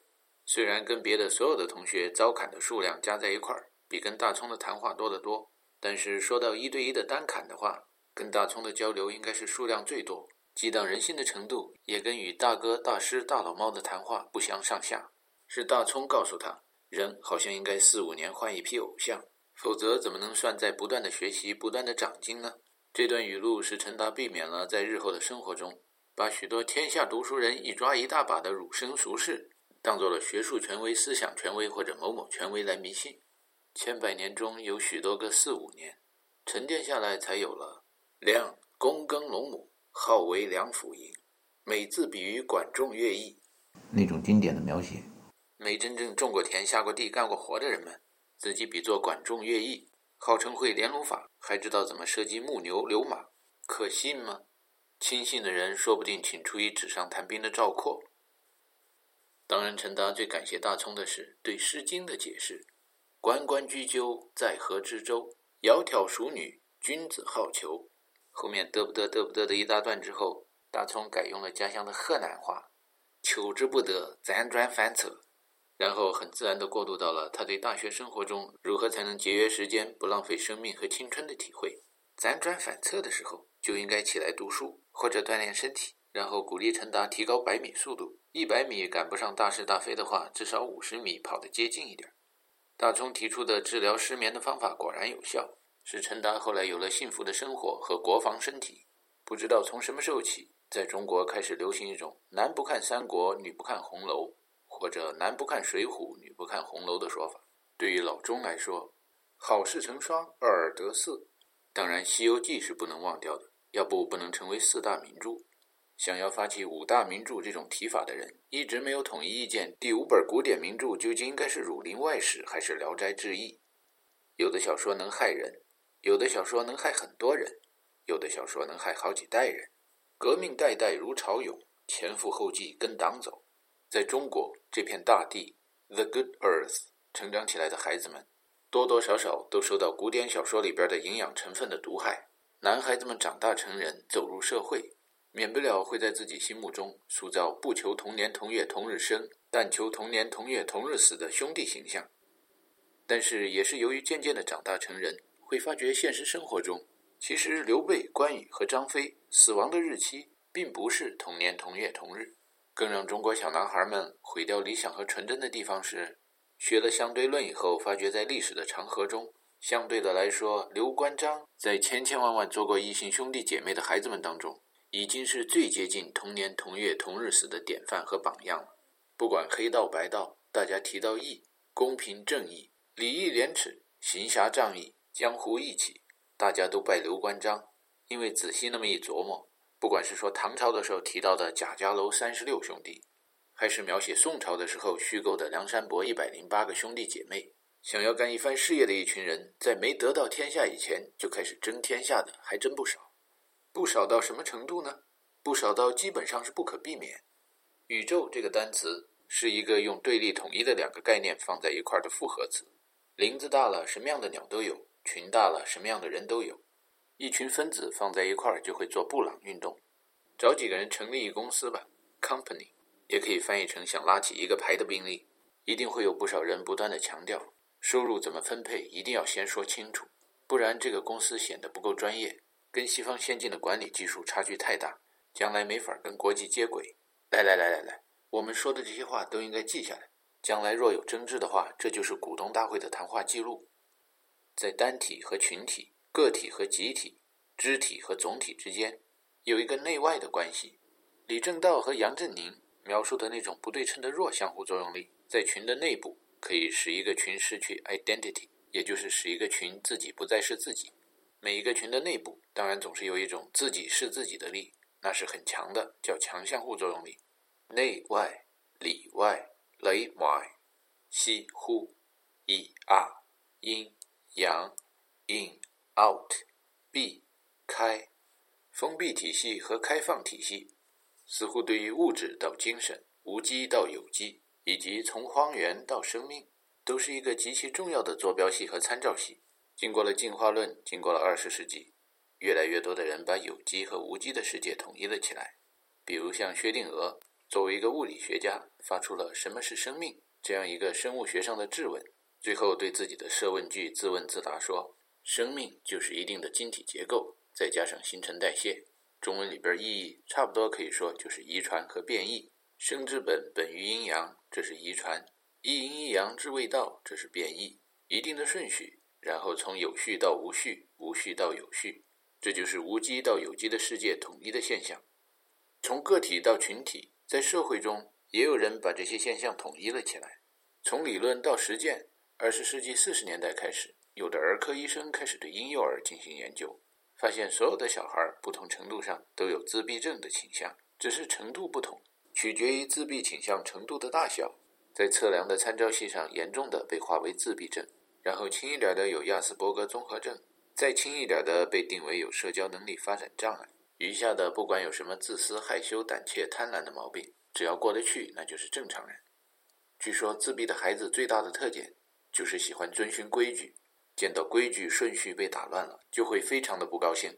虽然跟别的所有的同学遭砍的数量加在一块儿，比跟大葱的谈话多得多，但是说到一对一的单砍的话，跟大葱的交流应该是数量最多，激荡人心的程度也跟与大哥、大师、大老猫的谈话不相上下。是大葱告诉他，人好像应该四五年换一批偶像，否则怎么能算在不断的学习、不断的长进呢？这段语录是陈达避免了在日后的生活中，把许多天下读书人一抓一大把的儒生俗士当作了学术权威、思想权威或者某某权威来迷信。千百年中有许多个四五年，沉淀下来才有了量、躬耕、龙母、号为梁甫吟，每自比于管仲乐毅那种经典的描写。没真正种过田下过地干过活的人们，自己比作管仲乐毅，号称会连龙法，还知道怎么射击木牛流马，可信吗？轻信的人说不定请出一纸上谈兵的赵括。当然，陈达最感谢大葱的是对《诗经》的解释：关关雎鸠，在河之洲，窈窕淑女，君子好逑。后面得不得得不得的一大段之后，大葱改用了家乡的河南话，求之不得，辗转反侧，然后很自然地过渡到了他对大学生活中如何才能节约时间不浪费生命和青春的体会。辗转反侧的时候就应该起来读书或者锻炼身体，然后鼓励陈达提高百米速度，一百米赶不上大是大非的话，至少五十米跑得接近一点。大冲提出的治疗失眠的方法果然有效，使陈达后来有了幸福的生活和国防身体。不知道从什么时候起，在中国开始流行一种男不看三国女不看红楼，或者男不看水浒女不看红楼的说法。对于老钟来说，好事成双，二尔得四。当然西游记是不能忘掉的，要不不能成为四大名著。想要发起五大名著这种提法的人一直没有统一意见，第五本古典名著究竟应该是儒林外史还是聊斋志异。有的小说能害人，有的小说能害很多人，有的小说能害好几代人，革命代代如潮涌，前赴后继跟党走。在中国这片大地 The Good Earth 成长起来的孩子们，多多少少都受到古典小说里边的营养成分的毒害。男孩子们长大成人走入社会，免不了会在自己心目中塑造不求同年同月同日生，但求同年同月同日死的兄弟形象。但是也是由于渐渐的长大成人，会发觉现实生活中其实刘备、关羽和张飞死亡的日期并不是同年同月同日。更让中国小男孩们毁掉理想和纯真的地方是，学了相对论以后发觉在历史的长河中，相对的来说，刘关张在千千万万做过异性兄弟姐妹的孩子们当中，已经是最接近同年同月同日死的典范和榜样了。不管黑道白道，大家提到义、公平正义、礼义廉耻、行侠仗义、江湖义气，大家都拜刘关张。因为仔细那么一琢磨，不管是说唐朝的时候提到的贾家楼三十六兄弟，还是描写宋朝的时候虚构的梁山伯一百零八个兄弟姐妹，想要干一番事业的一群人，在没得到天下以前就开始争天下的还真不少。不少到什么程度呢？不少到基本上是不可避免。宇宙这个单词是一个用对立统一的两个概念放在一块的复合词，林子大了什么样的鸟都有，群大了什么样的人都有。一群分子放在一块儿就会做布朗运动。找几个人成立一公司吧 ，company 也可以翻译成想拉起一个牌的宾利。一定会有不少人不断的强调，收入怎么分配一定要先说清楚，不然这个公司显得不够专业，跟西方先进的管理技术差距太大，将来没法跟国际接轨。来来来来来，我们说的这些话都应该记下来，将来若有争执的话，这就是股东大会的谈话记录。在单体和群体，个体和集体，肢体和总体之间有一个内外的关系。李政道和杨振宁描述的那种不对称的弱相互作用力，在群的内部可以使一个群失去 identity， 也就是使一个群自己不再是自己。每一个群的内部当然总是有一种自己是自己的力，那是很强的，叫强相互作用力。内外、里外、雷外、西呼、以啊、阴阳、阴out 闭开，封闭体系和开放体系，似乎对于物质到精神，无机到有机，以及从荒原到生命，都是一个极其重要的坐标系和参照系。经过了进化论，经过了二十世纪，越来越多的人把有机和无机的世界统一了起来。比如像薛定谔作为一个物理学家发出了什么是生命这样一个生物学上的质问，最后对自己的设问句自问自答说，生命就是一定的晶体结构再加上新陈代谢。中文里边意义差不多可以说就是遗传和变异。生之本本于阴阳，这是遗传，一阴一阳之谓道，这是变异，一定的顺序，然后从有序到无序，无序到有序，这就是无机到有机的世界统一的现象。从个体到群体，在社会中也有人把这些现象统一了起来。从理论到实践，二十世纪四十年代开始，有的儿科医生开始对婴幼儿进行研究，发现所有的小孩不同程度上都有自闭症的倾向，只是程度不同，取决于自闭倾向程度的大小，在测量的参照系上严重的被划为自闭症，然后轻一点的有亚斯伯格综合症，再轻一点的被定为有社交能力发展障碍，余下的不管有什么自私、害羞、胆怯、贪婪的毛病，只要过得去那就是正常人。据说自闭的孩子最大的特点就是喜欢遵循规矩，见到规矩顺序被打乱了就会非常的不高兴。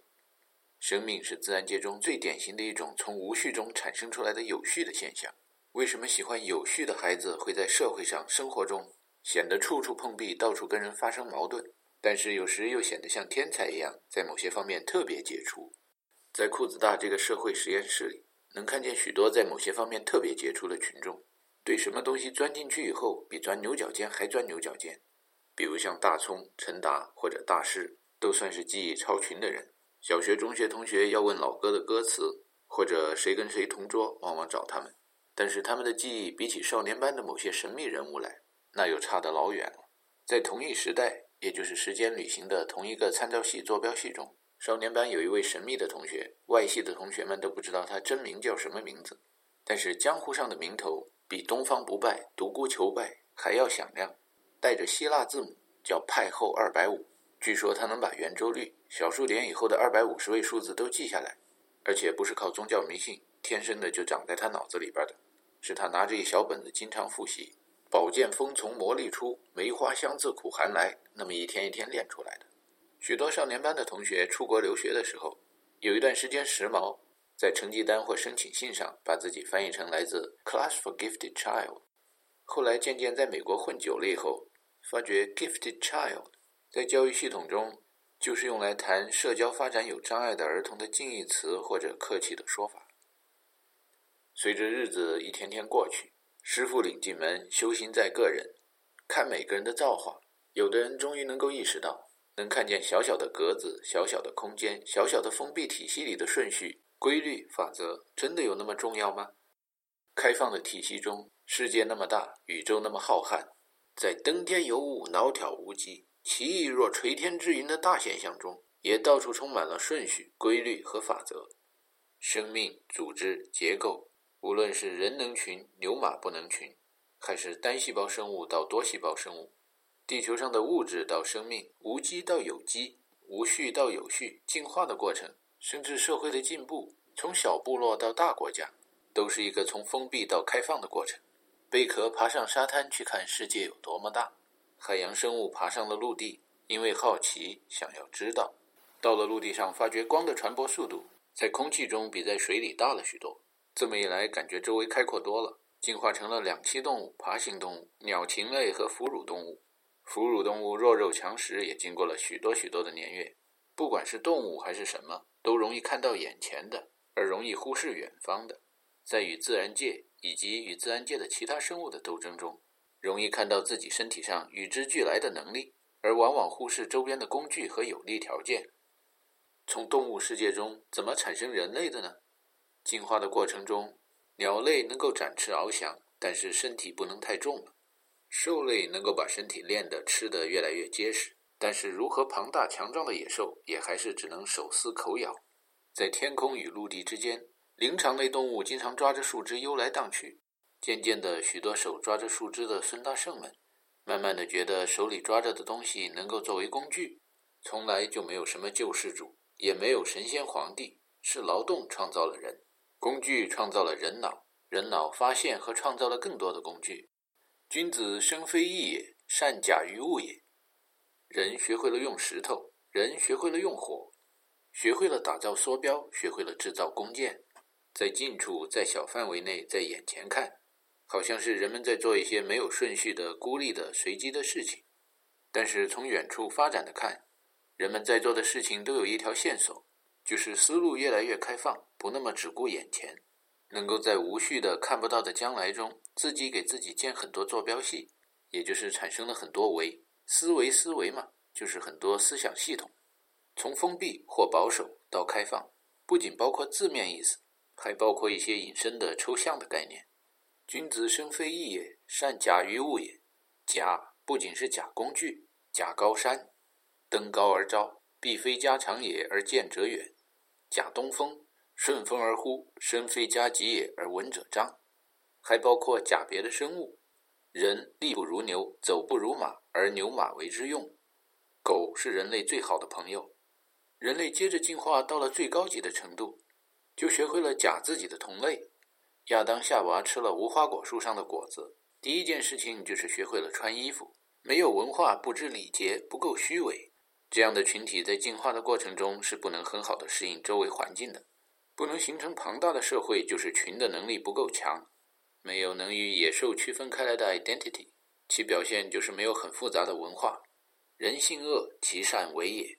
生命是自然界中最典型的一种从无序中产生出来的有序的现象。为什么喜欢有序的孩子会在社会上、生活中显得处处碰壁，到处跟人发生矛盾，但是有时又显得像天才一样，在某些方面特别杰出？在裤子大这个社会实验室里，能看见许多在某些方面特别杰出的群众，对什么东西钻进去以后比钻牛角尖还钻牛角尖。比如像大葱、陈达或者大师，都算是技艺超群的人。小学、中学同学要问老歌的歌词，或者谁跟谁同桌，往往找他们。但是他们的技艺比起少年班的某些神秘人物来，那又差得老远了。在同一时代，也就是时间旅行的同一个参照系坐标系中，少年班有一位神秘的同学，外系的同学们都不知道他真名叫什么名字，但是江湖上的名头比东方不败、独孤求败还要响亮，带着希腊字母，叫派后二百五。据说他能把圆周率、小数点以后的二百五十位数字都记下来，而且不是靠宗教迷信，天生的就长在他脑子里边的，是他拿着一小本子经常复习，宝剑锋从磨砺出，梅花香自苦寒来，那么一天一天练出来的。许多少年班的同学出国留学的时候，有一段时间时髦，在成绩单或申请信上把自己翻译成来自 Class for Gifted Child。 后来渐渐在美国混久了以后，发觉 Gifted Child 在教育系统中就是用来谈社交发展有障碍的儿童的近义词或者客气的说法。随着日子一天天过去，师父领进门，修行在个人，看每个人的造化。有的人终于能够意识到，能看见小小的格子、小小的空间、小小的封闭体系里的顺序、规律、法则，真的有那么重要吗？开放的体系中，世界那么大，宇宙那么浩瀚，在登天游物、挠挑无稽、其意若垂天之云的大现象中，也到处充满了顺序、规律和法则。生命、组织、结构，无论是人能群、牛马不能群，还是单细胞生物到多细胞生物，地球上的物质到生命，无机到有机，无序到有序，进化的过程，甚至社会的进步，从小部落到大国家，都是一个从封闭到开放的过程。贝壳爬上沙滩去看世界有多么大，海洋生物爬上了陆地，因为好奇，想要知道。到了陆地上，发觉光的传播速度在空气中比在水里大了许多，这么一来感觉周围开阔多了，进化成了两栖动物、爬行动物、鸟禽类和哺乳动物。哺乳动物弱肉强食，也经过了许多许多的年月。不管是动物还是什么，都容易看到眼前的，而容易忽视远方的。在与自然界以及与自然界的其他生物的斗争中，容易看到自己身体上与之俱来的能力，而往往忽视周边的工具和有利条件。从动物世界中怎么产生人类的呢？进化的过程中，鸟类能够展翅翱翔，但是身体不能太重了。兽类能够把身体练得吃得越来越结实，但是如何庞大强壮的野兽也还是只能手撕口咬。在天空与陆地之间，灵长类动物经常抓着树枝悠来荡去，渐渐的，许多手抓着树枝的孙大圣们慢慢的觉得手里抓着的东西能够作为工具。从来就没有什么救世主，也没有神仙皇帝，是劳动创造了人，工具创造了人脑，人脑发现和创造了更多的工具。君子生非异也，善假于物也。人学会了用石头，人学会了用火，学会了打造梭镖，学会了制造弓箭。在近处，在小范围内，在眼前看，好像是人们在做一些没有顺序的、孤立的、随机的事情。但是从远处发展的看，人们在做的事情都有一条线索，就是思路越来越开放，不那么只顾眼前，能够在无序的、看不到的将来中，自己给自己建很多坐标系，也就是产生了很多维思维。思维嘛，就是很多思想系统。从封闭或保守到开放，不仅包括字面意思，还包括一些引申的抽象的概念。君子生非异也，善假于物也。假不仅是假工具、假高山，登高而招，必非加长也而见者远，假东风，顺风而呼，身非加急也而闻者彰。还包括假别的生物，人力不如牛，走不如马，而牛马为之用。狗是人类最好的朋友。人类接着进化到了最高级的程度，就学会了假自己的同类。亚当夏娃吃了无花果树上的果子，第一件事情就是学会了穿衣服。没有文化，不知礼节，不够虚伪，这样的群体在进化的过程中是不能很好的适应周围环境的，不能形成庞大的社会，就是群的能力不够强，没有能与野兽区分开来的 identity， 其表现就是没有很复杂的文化。人性恶，其善为也。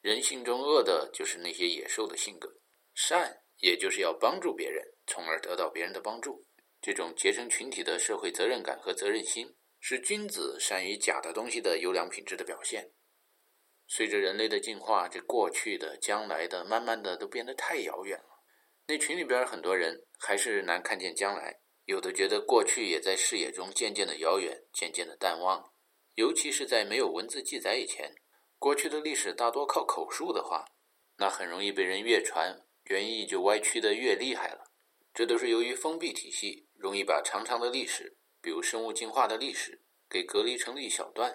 人性中恶的就是那些野兽的性格，善也就是要帮助别人，从而得到别人的帮助。这种结成群体的社会责任感和责任心，是君子善于假的东西的优良品质的表现。随着人类的进化，这过去的将来的慢慢的都变得太遥远了。那群里边很多人还是难看见将来，有的觉得过去也在视野中渐渐的遥远，渐渐的淡忘。尤其是在没有文字记载以前，过去的历史大多靠口述的话，那很容易被人越传，原意就歪曲的越厉害了。这都是由于封闭体系容易把长长的历史，比如生物进化的历史，给隔离成了一小段，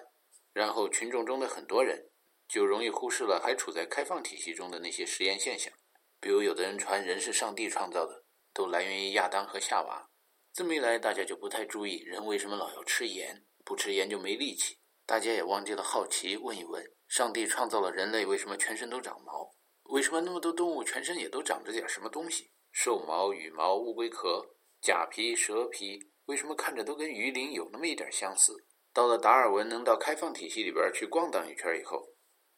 然后群众中的很多人就容易忽视了还处在开放体系中的那些实验现象。比如有的人传人是上帝创造的，都来源于亚当和夏娃。这么一来，大家就不太注意人为什么老要吃盐，不吃盐就没力气。大家也忘记了好奇问一问，上帝创造了人类为什么全身都长毛？为什么那么多动物全身也都长着点什么东西？兽毛、羽毛、乌龟壳、甲皮、蛇皮，为什么看着都跟鱼鳞有那么一点相似？到了达尔文能到开放体系里边去逛荡一圈以后，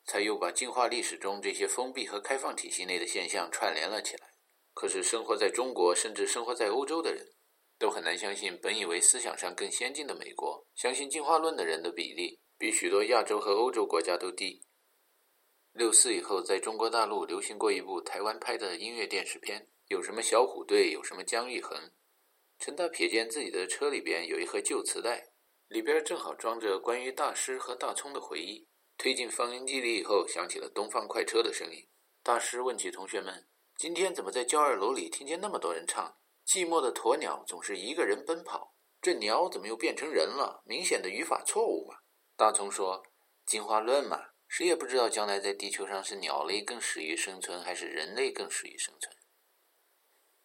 才又把进化历史中这些封闭和开放体系内的现象串联了起来。可是生活在中国甚至生活在欧洲的人都很难相信，本以为思想上更先进的美国相信进化论的人的比例比许多亚洲和欧洲国家都低。六四以后，在中国大陆流行过一部台湾拍的音乐电视片，有什么小虎队，有什么姜育恒。陈大瞥见自己的车里边有一盒旧磁带，里边正好装着关于大师和大葱的回忆。推进放映机里以后，响起了东方快车的声音。大师问起同学们，今天怎么在教二楼里听见那么多人唱寂寞的鸵鸟总是一个人奔跑，这鸟怎么又变成人了，明显的语法错误嘛。大葱说，进化论嘛，谁也不知道将来在地球上是鸟类更适于生存还是人类更适于生存。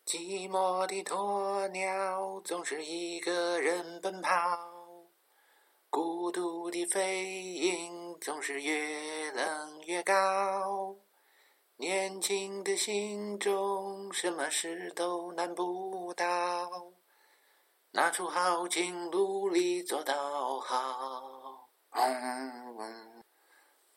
寂寞的鸵鸟总是一个人奔跑，孤独的飞鹰总是越冷越高，年轻的心中什么事都难不倒，拿出豪情努力做到好、嗯嗯、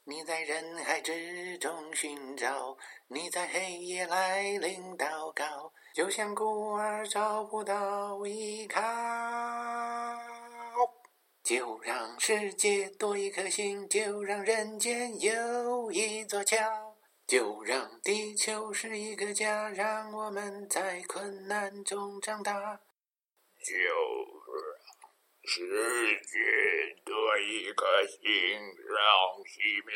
你在人海之中寻找，你在黑夜来临祷告，就像孤儿找不到依靠，就让世界多一颗心，就让人间有一座桥，就让地球是一个家，让我们在困难中长大。就让世界多一颗心，让熄灭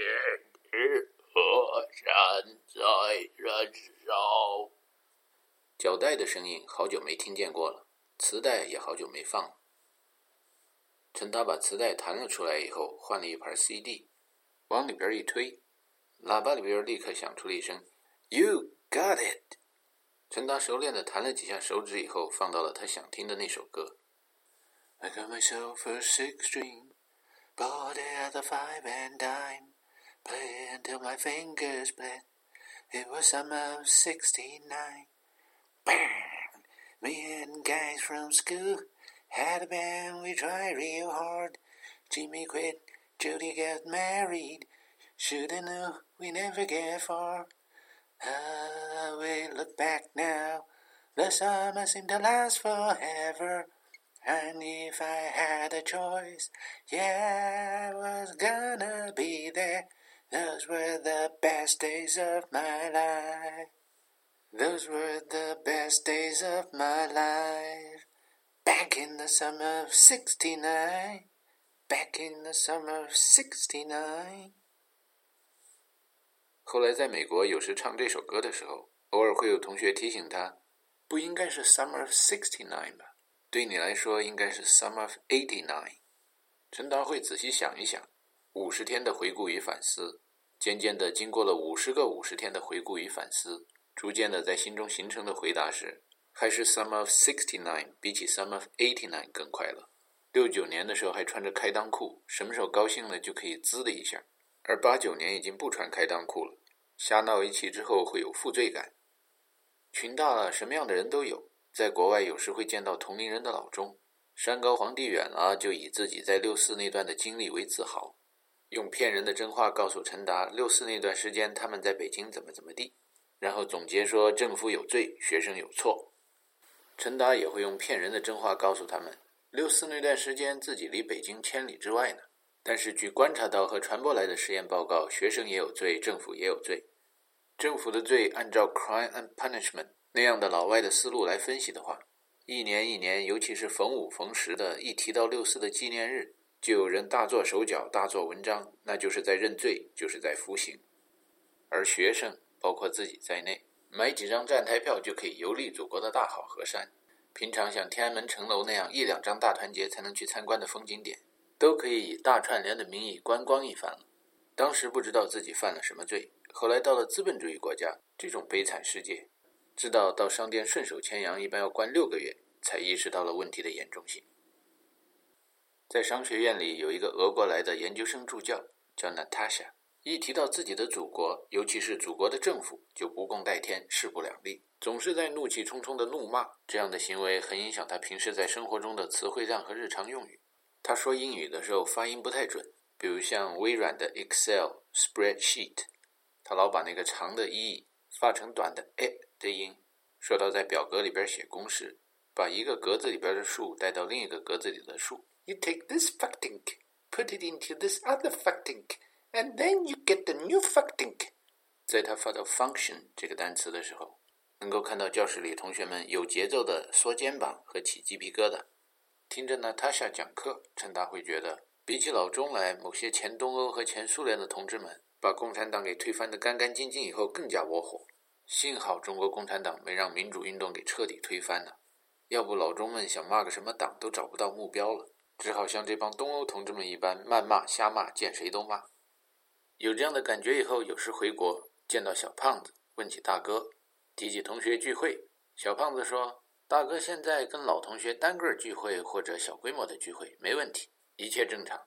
的火山在燃烧。脚带的声音好久没听见过了，磁带也好久没放了。陈达把磁带弹了出来以后，换了一盘 C D， 往里边一推，喇叭里边立刻响出了一声 You got it。 陈达熟练地弹了几下手指以后，放到了他想听的那首歌。 I got myself a six string Bought it at a five and dime Play until my fingers split It was summer of sixty-nine Bang! Me and guys from schoolHad a band, we tried real hard. Jimmy quit, Judy got married. Shoulda knew we never get far. Ah, we look back now. The summer seemed to last forever. And if I had a choice, yeah, I was gonna be there. Those were the best days of my life. Those were the best days of my life.Back in the summer of sixty-nine, back in the summer of sixty-nine. 后来在美国有时唱这首歌的时候，偶尔会有同学提醒他，不应该是 Summer of 六十九吧？对你来说应该是 Summer of eighty-nine。 陈达会仔细想一想，五十天的回顾与反思，渐渐地经过了五十个五十天的回顾与反思，逐渐地在心中形成的回答是，还是 Summer of sixty-nine 比起 Summer of eighty-nine 更快乐。六九年的时候还穿着开裆裤，什么时候高兴了就可以滋的一下，而八九年已经不穿开裆裤了，瞎闹一气之后会有负罪感。群大了，什么样的人都有，在国外有时会见到同龄人的老中，山高皇帝远了，就以自己在六四那段的经历为自豪，用骗人的真话告诉陈达六四那段时间他们在北京怎么怎么地，然后总结说政府有罪，学生有错。陈达也会用骗人的真话告诉他们六四那段时间自己离北京千里之外呢，但是据观察到和传播来的实验报告，学生也有罪，政府也有罪。政府的罪按照 crime and punishment 那样的老外的思路来分析的话，一年一年，尤其是逢五逢十的，一提到六四的纪念日，就有人大做手脚，大做文章，那就是在认罪，就是在服刑。而学生，包括自己在内，买几张站台票就可以游历祖国的大好河山，平常像天安门城楼那样一两张大团结才能去参观的风景点，都可以以大串联的名义观光一番了。当时不知道自己犯了什么罪，后来到了资本主义国家这种悲惨世界，知道到商店顺手牵羊一般要关六个月，才意识到了问题的严重性。在商学院里有一个俄国来的研究生助教叫 Natasha， 一提到自己的祖国，尤其是祖国的政府，就不共戴天，势不两立，总是在怒气冲冲的怒骂，这样的行为很影响他平时在生活中的词汇量和日常用语。他说英语的时候发音不太准，比如像微软的 Excel Spreadsheet， 他老把那个长的 E 发成短的 E 的音。说到在表格里边写公式，把一个格子里边的数带到另一个格子里的数， You take this factink, put it into this other factink, and then you get the new factink。 在他发到 function 这个单词的时候，能够看到教室里同学们有节奏的缩肩膀和起鸡皮疙瘩。听着 Natasha 讲课，陈达会觉得比起老中来，某些前东欧和前苏联的同志们把共产党给推翻得干干净净以后更加窝火，幸好中国共产党没让民主运动给彻底推翻了，要不老中们想骂个什么党都找不到目标了，只好像这帮东欧同志们一般谩骂瞎骂，见谁都骂。有这样的感觉以后，有时回国见到小胖子，问起大哥，提起同学聚会，小胖子说，大哥现在跟老同学单个聚会或者小规模的聚会没问题，一切正常。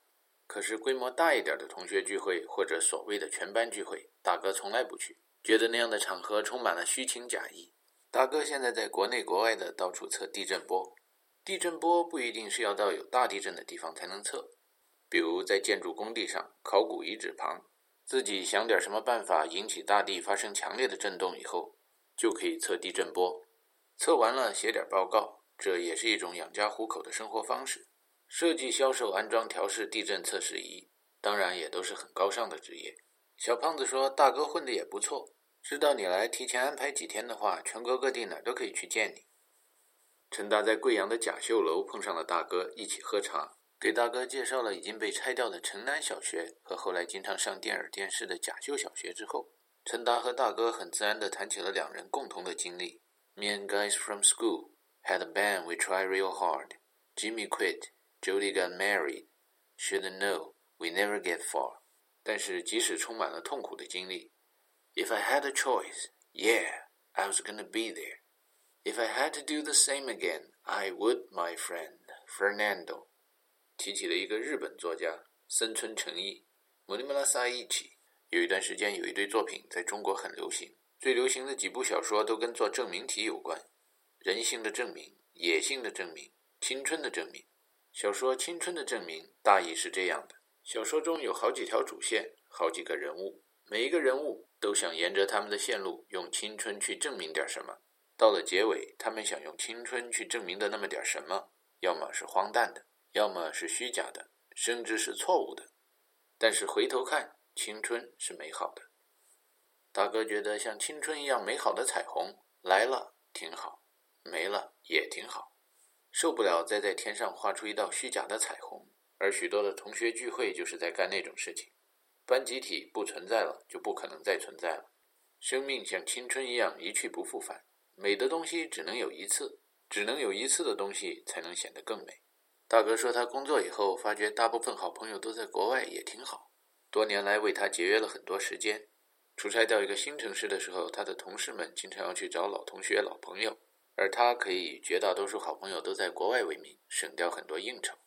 可是规模大一点的同学聚会或者所谓的全班聚会，大哥从来不去，觉得那样的场合充满了虚情假意。大哥现在在国内国外的到处测地震波，地震波不一定是要到有大地震的地方才能测，比如在建筑工地上、考古遗址旁，自己想点什么办法引起大地发生强烈的震动以后，就可以测地震波，测完了写点报告，这也是一种养家糊口的生活方式。设计、销售、安装、调试地震测试仪，当然也都是很高尚的职业。小胖子说，大哥混得也不错，知道你来提前安排几天的话，全国各地哪都可以去见你。陈达在贵阳的甲秀楼碰上了大哥，一起喝茶，给大哥介绍了已经被拆掉的城南小学和后来经常上电影电视的甲秀小学之后，陈达和大哥很自然地谈起了两人共同的经历。 Me and guys from school had a band, we tried real hard. Jimmy quit, Jody got married. Should know, we never get far. 但是即使充满了痛苦的经历， If I had a choice, yeah, I was gonna be there. If I had to do the same again, I would, my friend, Fernando. 提起了一个日本作家森村诚一， Munimura Saiichi，有一段时间有一堆作品在中国很流行，最流行的几部小说都跟做证明题有关，人性的证明、野性的证明、青春的证明。小说《青春的证明》大意是这样的，小说中有好几条主线，好几个人物，每一个人物都想沿着他们的线路用青春去证明点什么，到了结尾，他们想用青春去证明的那么点什么，要么是荒诞的，要么是虚假的，甚至是错误的。但是回头看，青春是美好的。大哥觉得像青春一样美好的彩虹，来了挺好，没了也挺好，受不了再在天上画出一道虚假的彩虹。而许多的同学聚会就是在干那种事情，班集体不存在了，就不可能再存在了。生命像青春一样一去不复返，美的东西只能有一次，只能有一次的东西才能显得更美。大哥说他工作以后发觉大部分好朋友都在国外，也挺好，多年来为他节约了很多时间。出差到一个新城市的时候，他的同事们经常要去找老同学老朋友，而他可以与绝大多数好朋友都在国外为名，省掉很多应酬。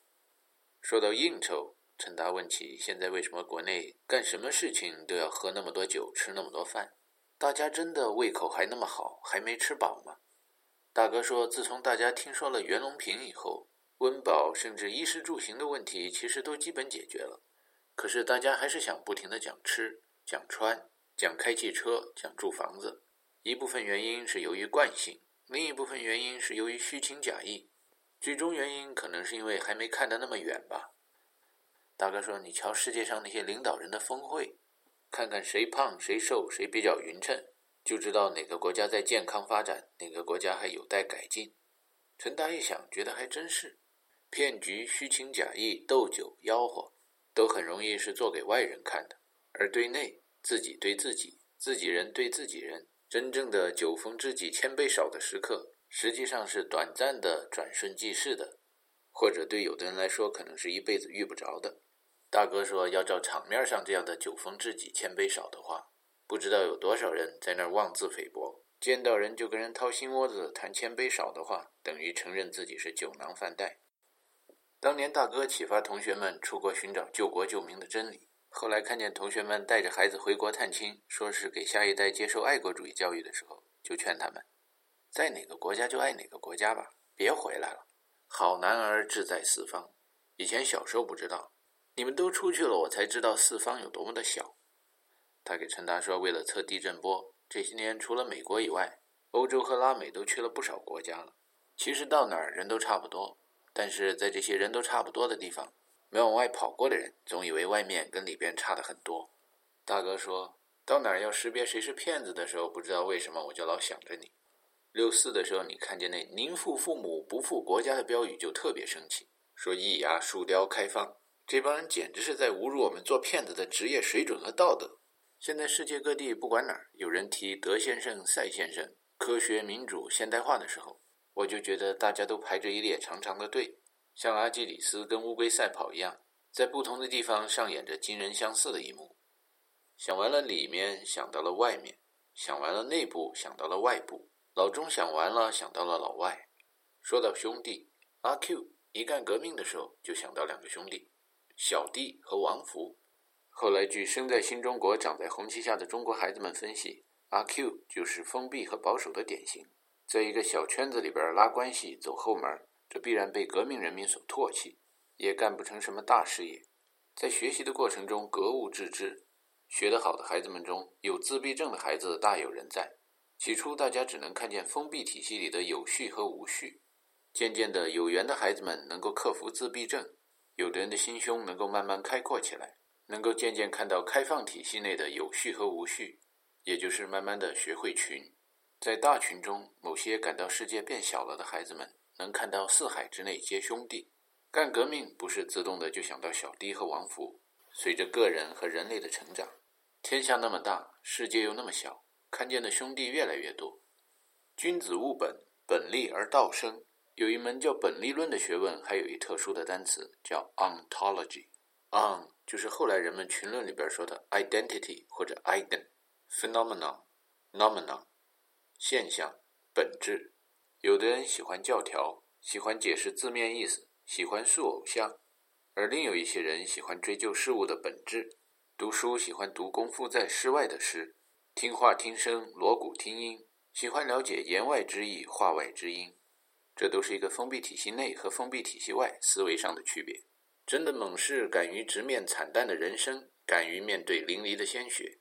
说到应酬，陈达问起现在为什么国内干什么事情都要喝那么多酒，吃那么多饭，大家真的胃口还那么好，还没吃饱吗？大哥说，自从大家听说了袁隆平以后，温饱甚至衣食住行的问题其实都基本解决了，可是大家还是想不停地讲吃，讲穿，讲开汽车，讲住房子。一部分原因是由于惯性，另一部分原因是由于虚情假意，最终原因可能是因为还没看得那么远吧。大哥说，你瞧世界上那些领导人的峰会，看看谁胖谁瘦谁比较匀称，就知道哪个国家在健康发展，哪个国家还有待改进。陈达一想，觉得还真是，骗局、虚情假意、斗酒、吆喝都很容易是做给外人看的，而对内，自己对自己，自己人对自己人，真正的酒逢知己千杯少的时刻，实际上是短暂的、转瞬即逝的，或者对有的人来说可能是一辈子遇不着的。大哥说，要照场面上这样的酒逢知己千杯少的话，不知道有多少人在那儿妄自菲薄，见到人就跟人掏心窝子谈千杯少的话，等于承认自己是酒囊饭袋。当年大哥启发同学们出国寻找救国救民的真理，后来看见同学们带着孩子回国探亲，说是给下一代接受爱国主义教育的时候，就劝他们，在哪个国家就爱哪个国家吧，别回来了，好男儿志在四方。以前小时候不知道，你们都出去了，我才知道四方有多么的小。他给陈达说，为了测地震波，这些年除了美国以外，欧洲和拉美都去了不少国家了。其实到哪儿人都差不多，但是在这些人都差不多的地方，没往外跑过的人总以为外面跟里边差得很多。大哥说，到哪儿要识别谁是骗子的时候，不知道为什么我就老想着你。六四的时候，你看见那宁负父母不负国家的标语就特别生气，说易牙树雕开放，这帮人简直是在侮辱我们做骗子的职业水准和道德。现在世界各地不管哪儿有人提德先生、赛先生、科学、民主、现代化的时候，我就觉得大家都排着一列长长的队，像阿基里斯跟乌龟赛跑一样，在不同的地方上演着惊人相似的一幕。想完了里面，想到了外面，想完了内部，想到了外部，老中想完了，想到了老外。说到兄弟，阿 Q 一干革命的时候就想到两个兄弟，小弟和王福。后来据生在新中国长在红旗下的中国孩子们分析，阿 Q 就是封闭和保守的典型，在一个小圈子里边拉关系走后门，这必然被革命人民所唾弃，也干不成什么大事业。在学习的过程中格物致知，学得好的孩子们中有自闭症的孩子大有人在。起初大家只能看见封闭体系里的有序和无序，渐渐的有缘的孩子们能够克服自闭症，有的人的心胸能够慢慢开阔起来，能够渐渐看到开放体系内的有序和无序，也就是慢慢的学会群。在大群中，某些感到世界变小了的孩子们能看到四海之内皆兄弟。干革命不是自动的就想到小弟和王福，随着个人和人类的成长，天下那么大，世界又那么小，看见的兄弟越来越多。君子务本，本立而道生。有一门叫本立论的学问，还有一特殊的单词叫 ontology。on 就是后来人们群论里边说的 identity 或者 eigen phenomenon nomenon 现象本质。有的人喜欢教条，喜欢解释字面意思，喜欢塑偶像，而另有一些人喜欢追究事物的本质。读书喜欢读功夫在诗外的诗，听话听声，锣鼓听音，喜欢了解言外之意，话外之音。这都是一个封闭体系内和封闭体系外思维上的区别。真的猛士敢于直面惨淡的人生，敢于面对淋漓的鲜血。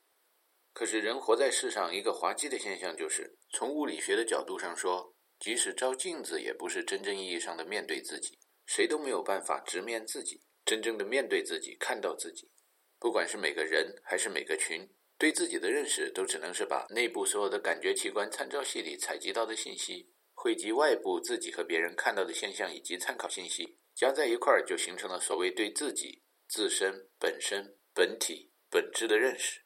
可是人活在世上，一个滑稽的现象就是，从物理学的角度上说，即使照镜子也不是真正意义上的面对自己，谁都没有办法直面自己，真正的面对自己，看到自己。不管是每个人还是每个群，对自己的认识都只能是把内部所有的感觉器官参照系里采集到的信息，汇集外部自己和别人看到的现象以及参考信息，加在一块儿，就形成了所谓对自己、自身、本身、本体、本质的认识。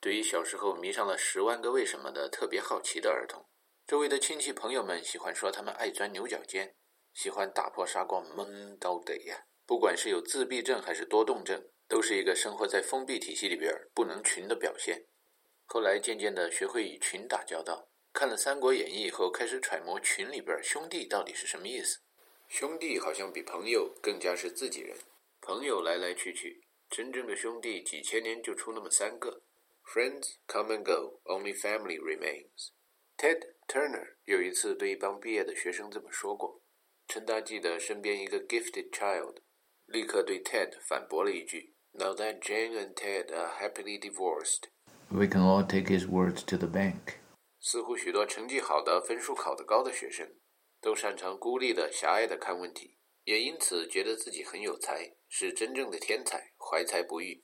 对于小时候迷上了《十万个为什么》的特别好奇的儿童，周围的亲戚朋友们喜欢说他们爱钻牛角尖，喜欢打破砂锅问到底呀。不管是有自闭症还是多动症，都是一个生活在封闭体系里边不能群的表现。后来渐渐的学会与群打交道，看了《三国演义》以后，开始揣摩群里边兄弟到底是什么意思。兄弟好像比朋友更加是自己人，朋友来来去去，真正的兄弟几千年就出那么三个。 Friends come and go, only family remains。 Ted Turner 有一次对一帮毕业的学生这么说过，趁他记得身边一个 gifted child， 立刻对 Ted 反驳了一句 Now that Jane and Ted are happily divorced, we can all take his words to the bank。 似乎许多成绩好的、分数考得高的学生都擅长孤立的、狭隘的看问题，也因此觉得自己很有才，是真正的天才，怀才不遇。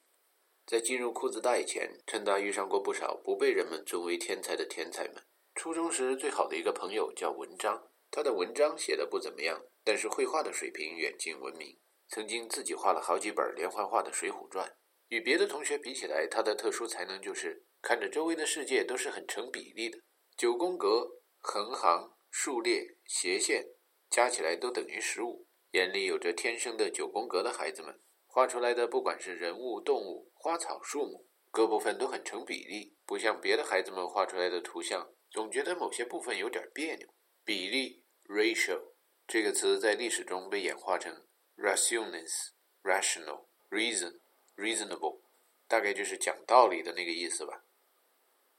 在进入裤子大以前，趁大遇上过不少不被人们尊为天才的天才们。初中时最好的一个朋友叫文章，他的文章写得不怎么样，但是绘画的水平远近闻名，曾经自己画了好几本连环画的《水浒传》。与别的同学比起来，他的特殊才能就是看着周围的世界都是很成比例的，九宫格、横行、数列、斜线加起来都等于十五。眼里有着天生的九宫格的孩子们，画出来的不管是人物、动物、花草、树木，各部分都很成比例，不像别的孩子们画出来的图像，总觉得某些部分有点别扭。比例 ratio 这个词在历史中被演化成 rationis、rational、reason、reasonable， 大概就是讲道理的那个意思吧。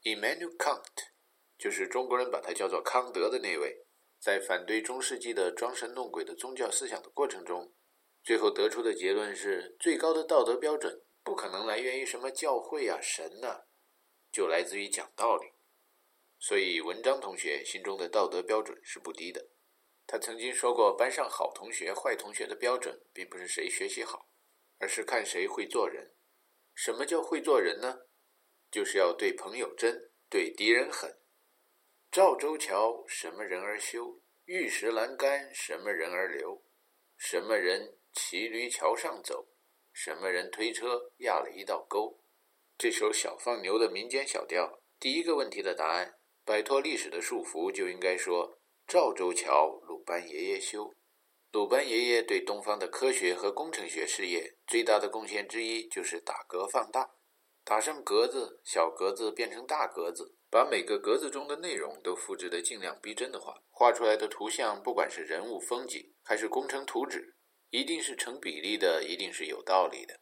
Immanuel Kant 就是中国人把它叫做康德的那位，在反对中世纪的装神弄鬼的宗教思想的过程中，最后得出的结论是最高的道德标准不可能来源于什么教会啊、神啊，就来自于讲道理。所以文章同学心中的道德标准是不低的。他曾经说过，班上好同学、坏同学的标准并不是谁学习好，而是看谁会做人。什么叫会做人呢？就是要对朋友真，对敌人狠。赵州桥什么人而修，玉石栏杆什么人而留，什么人骑驴桥上走，什么人推车压了一道沟。这首小放牛的民间小调，第一个问题的答案摆脱历史的束缚，就应该说赵州桥鲁班爷爷修。鲁班爷爷对东方的科学和工程学事业最大的贡献之一就是打格放大，打上格子，小格子变成大格子，把每个格子中的内容都复制得尽量逼真的话，画出来的图像不管是人物、风景还是工程图纸，一定是成比例的，一定是有道理的。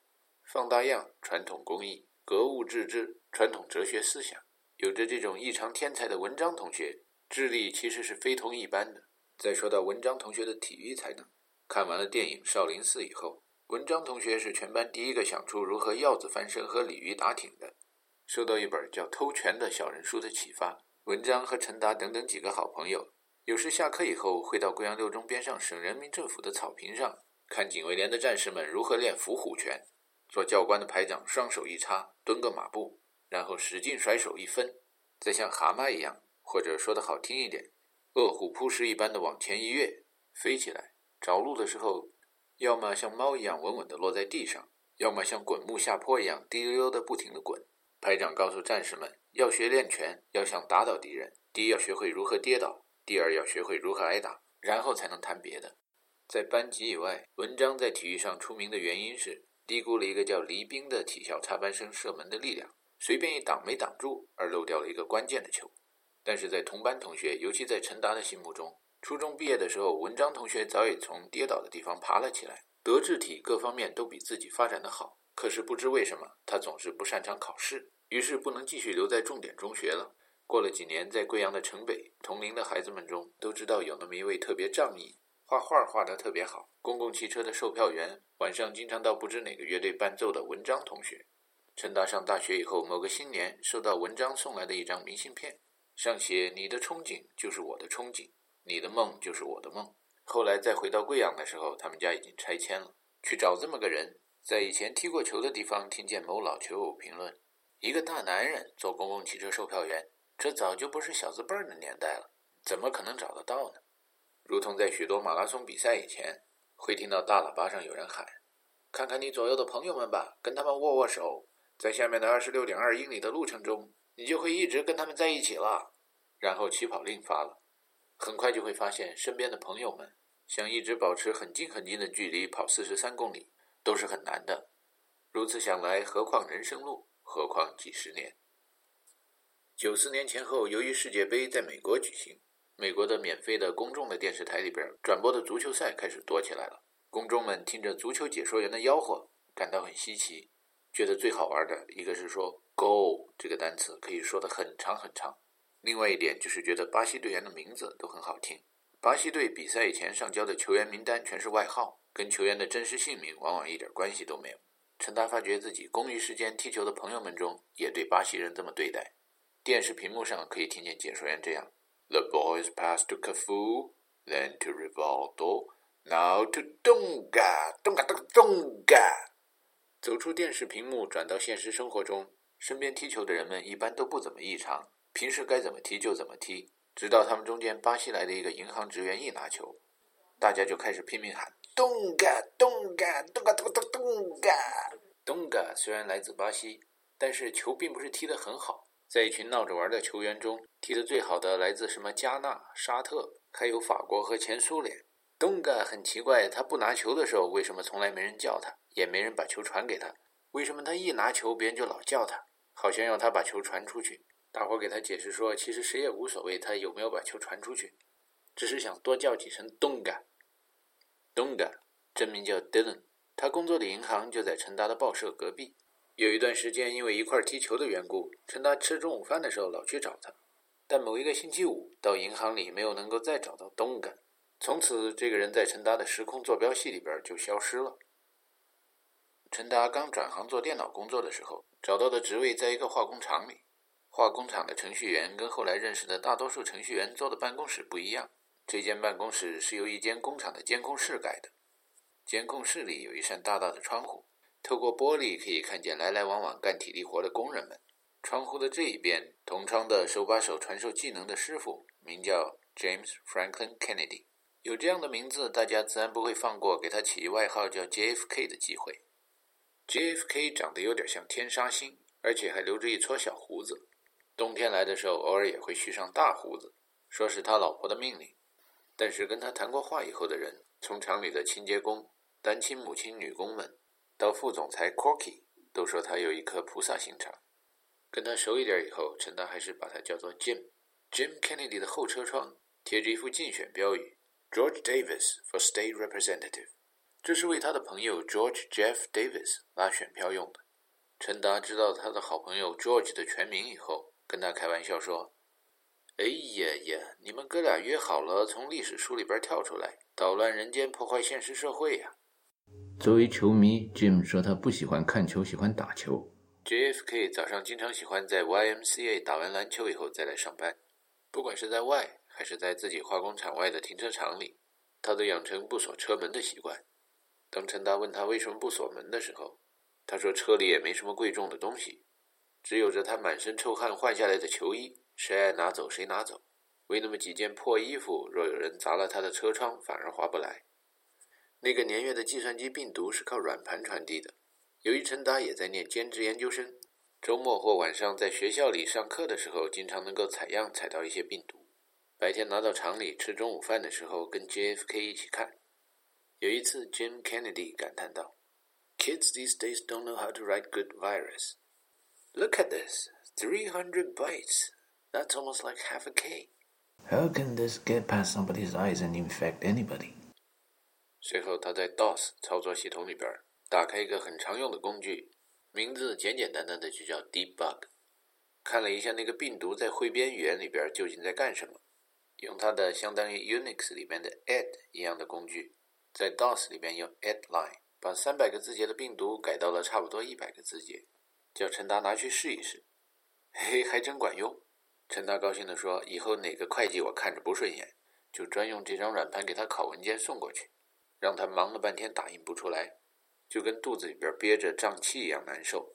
放大样，传统工艺，格物致知，传统哲学思想。有着这种异常天才的文章同学，智力其实是非同一般的。再说到文章同学的体育才能，看完了电影《少林寺》以后，文章同学是全班第一个想出如何鹞子翻身和鲤鱼打挺的。受到一本叫《偷拳》的小人书的启发，文章和陈达等等几个好朋友，有时下课以后会到贵阳六中边上省人民政府的草坪上，看警卫连的战士们如何练伏虎拳。做教官的排长双手一插，蹲个马步，然后使劲甩手一分，再像蛤蟆一样，或者说的好听一点，饿虎扑食一般的往前一跃，飞起来。着陆的时候，要么像猫一样稳稳地落在地上，要么像滚木下坡一样滴溜溜地不停地滚。排长告诉战士们，要学练拳，要想打倒敌人，第一要学会如何跌倒，第二要学会如何挨打，然后才能谈别的。在班级以外，文章在体育上出名的原因是低估了一个叫黎兵的体校插班生射门的力量，随便一挡没挡住而漏掉了一个关键的球。但是在同班同学，尤其在陈达的心目中，初中毕业的时候，文章同学早已从跌倒的地方爬了起来，德智体各方面都比自己发展得好。可是不知为什么，他总是不擅长考试，于是不能继续留在重点中学了。过了几年，在贵阳的城北，同龄的孩子们中都知道有那么一位特别仗义，画画画得特别好，公共汽车的售票员，晚上经常到不知哪个乐队伴奏的文章同学。陈达上大学以后，某个新年收到文章送来的一张明信片，上写你的憧憬就是我的憧憬，你的梦就是我的梦。后来再回到贵阳的时候，他们家已经拆迁了，去找这么个人，在以前踢过球的地方听见某老球友评论，一个大男人做公共汽车售票员，这早就不是小字辈儿的年代了，怎么可能找得到呢？如同在许多马拉松比赛以前，会听到大喇叭上有人喊，看看你左右的朋友们吧，跟他们握握手，在下面的 二十六点二 英里的路程中，你就会一直跟他们在一起了。然后起跑令发了，很快就会发现身边的朋友们想一直保持很近很近的距离跑四十三公里都是很难的，如此想来何况人生路，何况几十年。九四年前后，由于世界杯在美国举行，美国的免费的公众的电视台里边转播的足球赛开始多起来了。公众们听着足球解说员的吆喝感到很稀奇，觉得最好玩的一个是说 Go 这个单词可以说得很长很长，另外一点就是觉得巴西队员的名字都很好听。巴西队比赛以前上交的球员名单全是外号，跟球员的真实姓名往往一点关系都没有。陈达发觉自己公余时间踢球的朋友们中也对巴西人这么对待，电视屏幕上可以听见解说员这样 The boys pass to Cafu, then to Rivaldo, now to Dunga, Dunga, Dunga, Dunga。 走出电视屏幕转到现实生活中，身边踢球的人们一般都不怎么异常，平时该怎么踢就怎么踢，直到他们中间巴西来的一个银行职员一拿球，大家就开始拼命喊东嘎东嘎东嘎东嘎东嘎东嘎。虽然来自巴西，但是球并不是踢得很好，在一群闹着玩的球员中，踢得最好的来自什么加纳、沙特，还有法国和前苏联。东嘎很奇怪，他不拿球的时候为什么从来没人叫他，也没人把球传给他，为什么他一拿球别人就老叫他，好像要他把球传出去。大伙给他解释说，其实谁也无所谓他有没有把球传出去，只是想多叫几声东嘎。东嘎真名叫 Dylan， 他工作的银行就在陈达的报社隔壁。有一段时间因为一块踢球的缘故，陈达吃中午饭的时候老去找他，但某一个星期五到银行里没有能够再找到东嘎，从此这个人在陈达的时空坐标系里边就消失了。陈达刚转行做电脑工作的时候，找到的职位在一个化工厂里。化工厂的程序员跟后来认识的大多数程序员坐的办公室不一样，这间办公室是由一间工厂的监控室改的。监控室里有一扇大大的窗户，透过玻璃可以看见来来往往干体力活的工人们。窗户的这一边，同窗的手把手传授技能的师傅名叫 James Franklin Kennedy， 有这样的名字，大家自然不会放过给他起外号叫 J F K 的机会。 J F K 长得有点像天杀星，而且还留着一撮小胡子，冬天来的时候偶尔也会蓄上大胡子，说是他老婆的命令。但是跟他谈过话以后的人，从厂里的清洁工、单亲母亲女工们到副总裁 Corky， 都说他有一颗菩萨心肠。跟他熟一点以后，陈达还是把他叫做 Jim。 Jim Kennedy 的后车窗贴着一副竞选标语 George Davis for State Representative， 这是为他的朋友 George Jeff Davis 拉选票用的。陈达知道他的好朋友 George 的全名以后，跟他开玩笑说，哎呀呀，你们哥俩约好了从历史书里边跳出来捣乱人间破坏现实社会呀、啊！作为球迷， Jim 说他不喜欢看球，喜欢打球。 J F K 早上经常喜欢在 Y M C A 打完篮球以后再来上班，不管是在外还是在自己化工厂外的停车场里，他都养成不锁车门的习惯。当陈达问他为什么不锁门的时候，他说车里也没什么贵重的东西，只有着他满身臭汗换下来的球衣，谁爱拿走谁拿走，为那么几件破衣服，若有人砸了他的车窗反而划不来。那个年月的计算机病毒是靠软盘传递的。由于陈达也在念兼职研究生，周末或晚上在学校里上课的时候，经常能够采样采到一些病毒，白天拿到厂里吃中午饭的时候跟 J F K 一起看。有一次 Jim Kennedy 感叹道， Kids these days don't know how to write good virus.Look at this, three hundred bytes. That's almost like half a K. How can this get past somebody's eyes and infect anybody? 随后他在 D O S 操作系统里边打开一个很常用的工具，名字简简单单的就叫 Debug。 看了一下那个病毒在汇编语言里边究竟在干什么，用它的相当于 Unix 里面的 E D 一样的工具，在 D O S 里边用 E D line 把三百个字节的病毒改到了差不多一百个字节，叫陈达拿去试一试。嘿，还真管用。陈达高兴地说，以后哪个会计我看着不顺眼，就专用这张软盘给他拷文件送过去，让他忙了半天打印不出来，就跟肚子里边憋着胀气一样难受。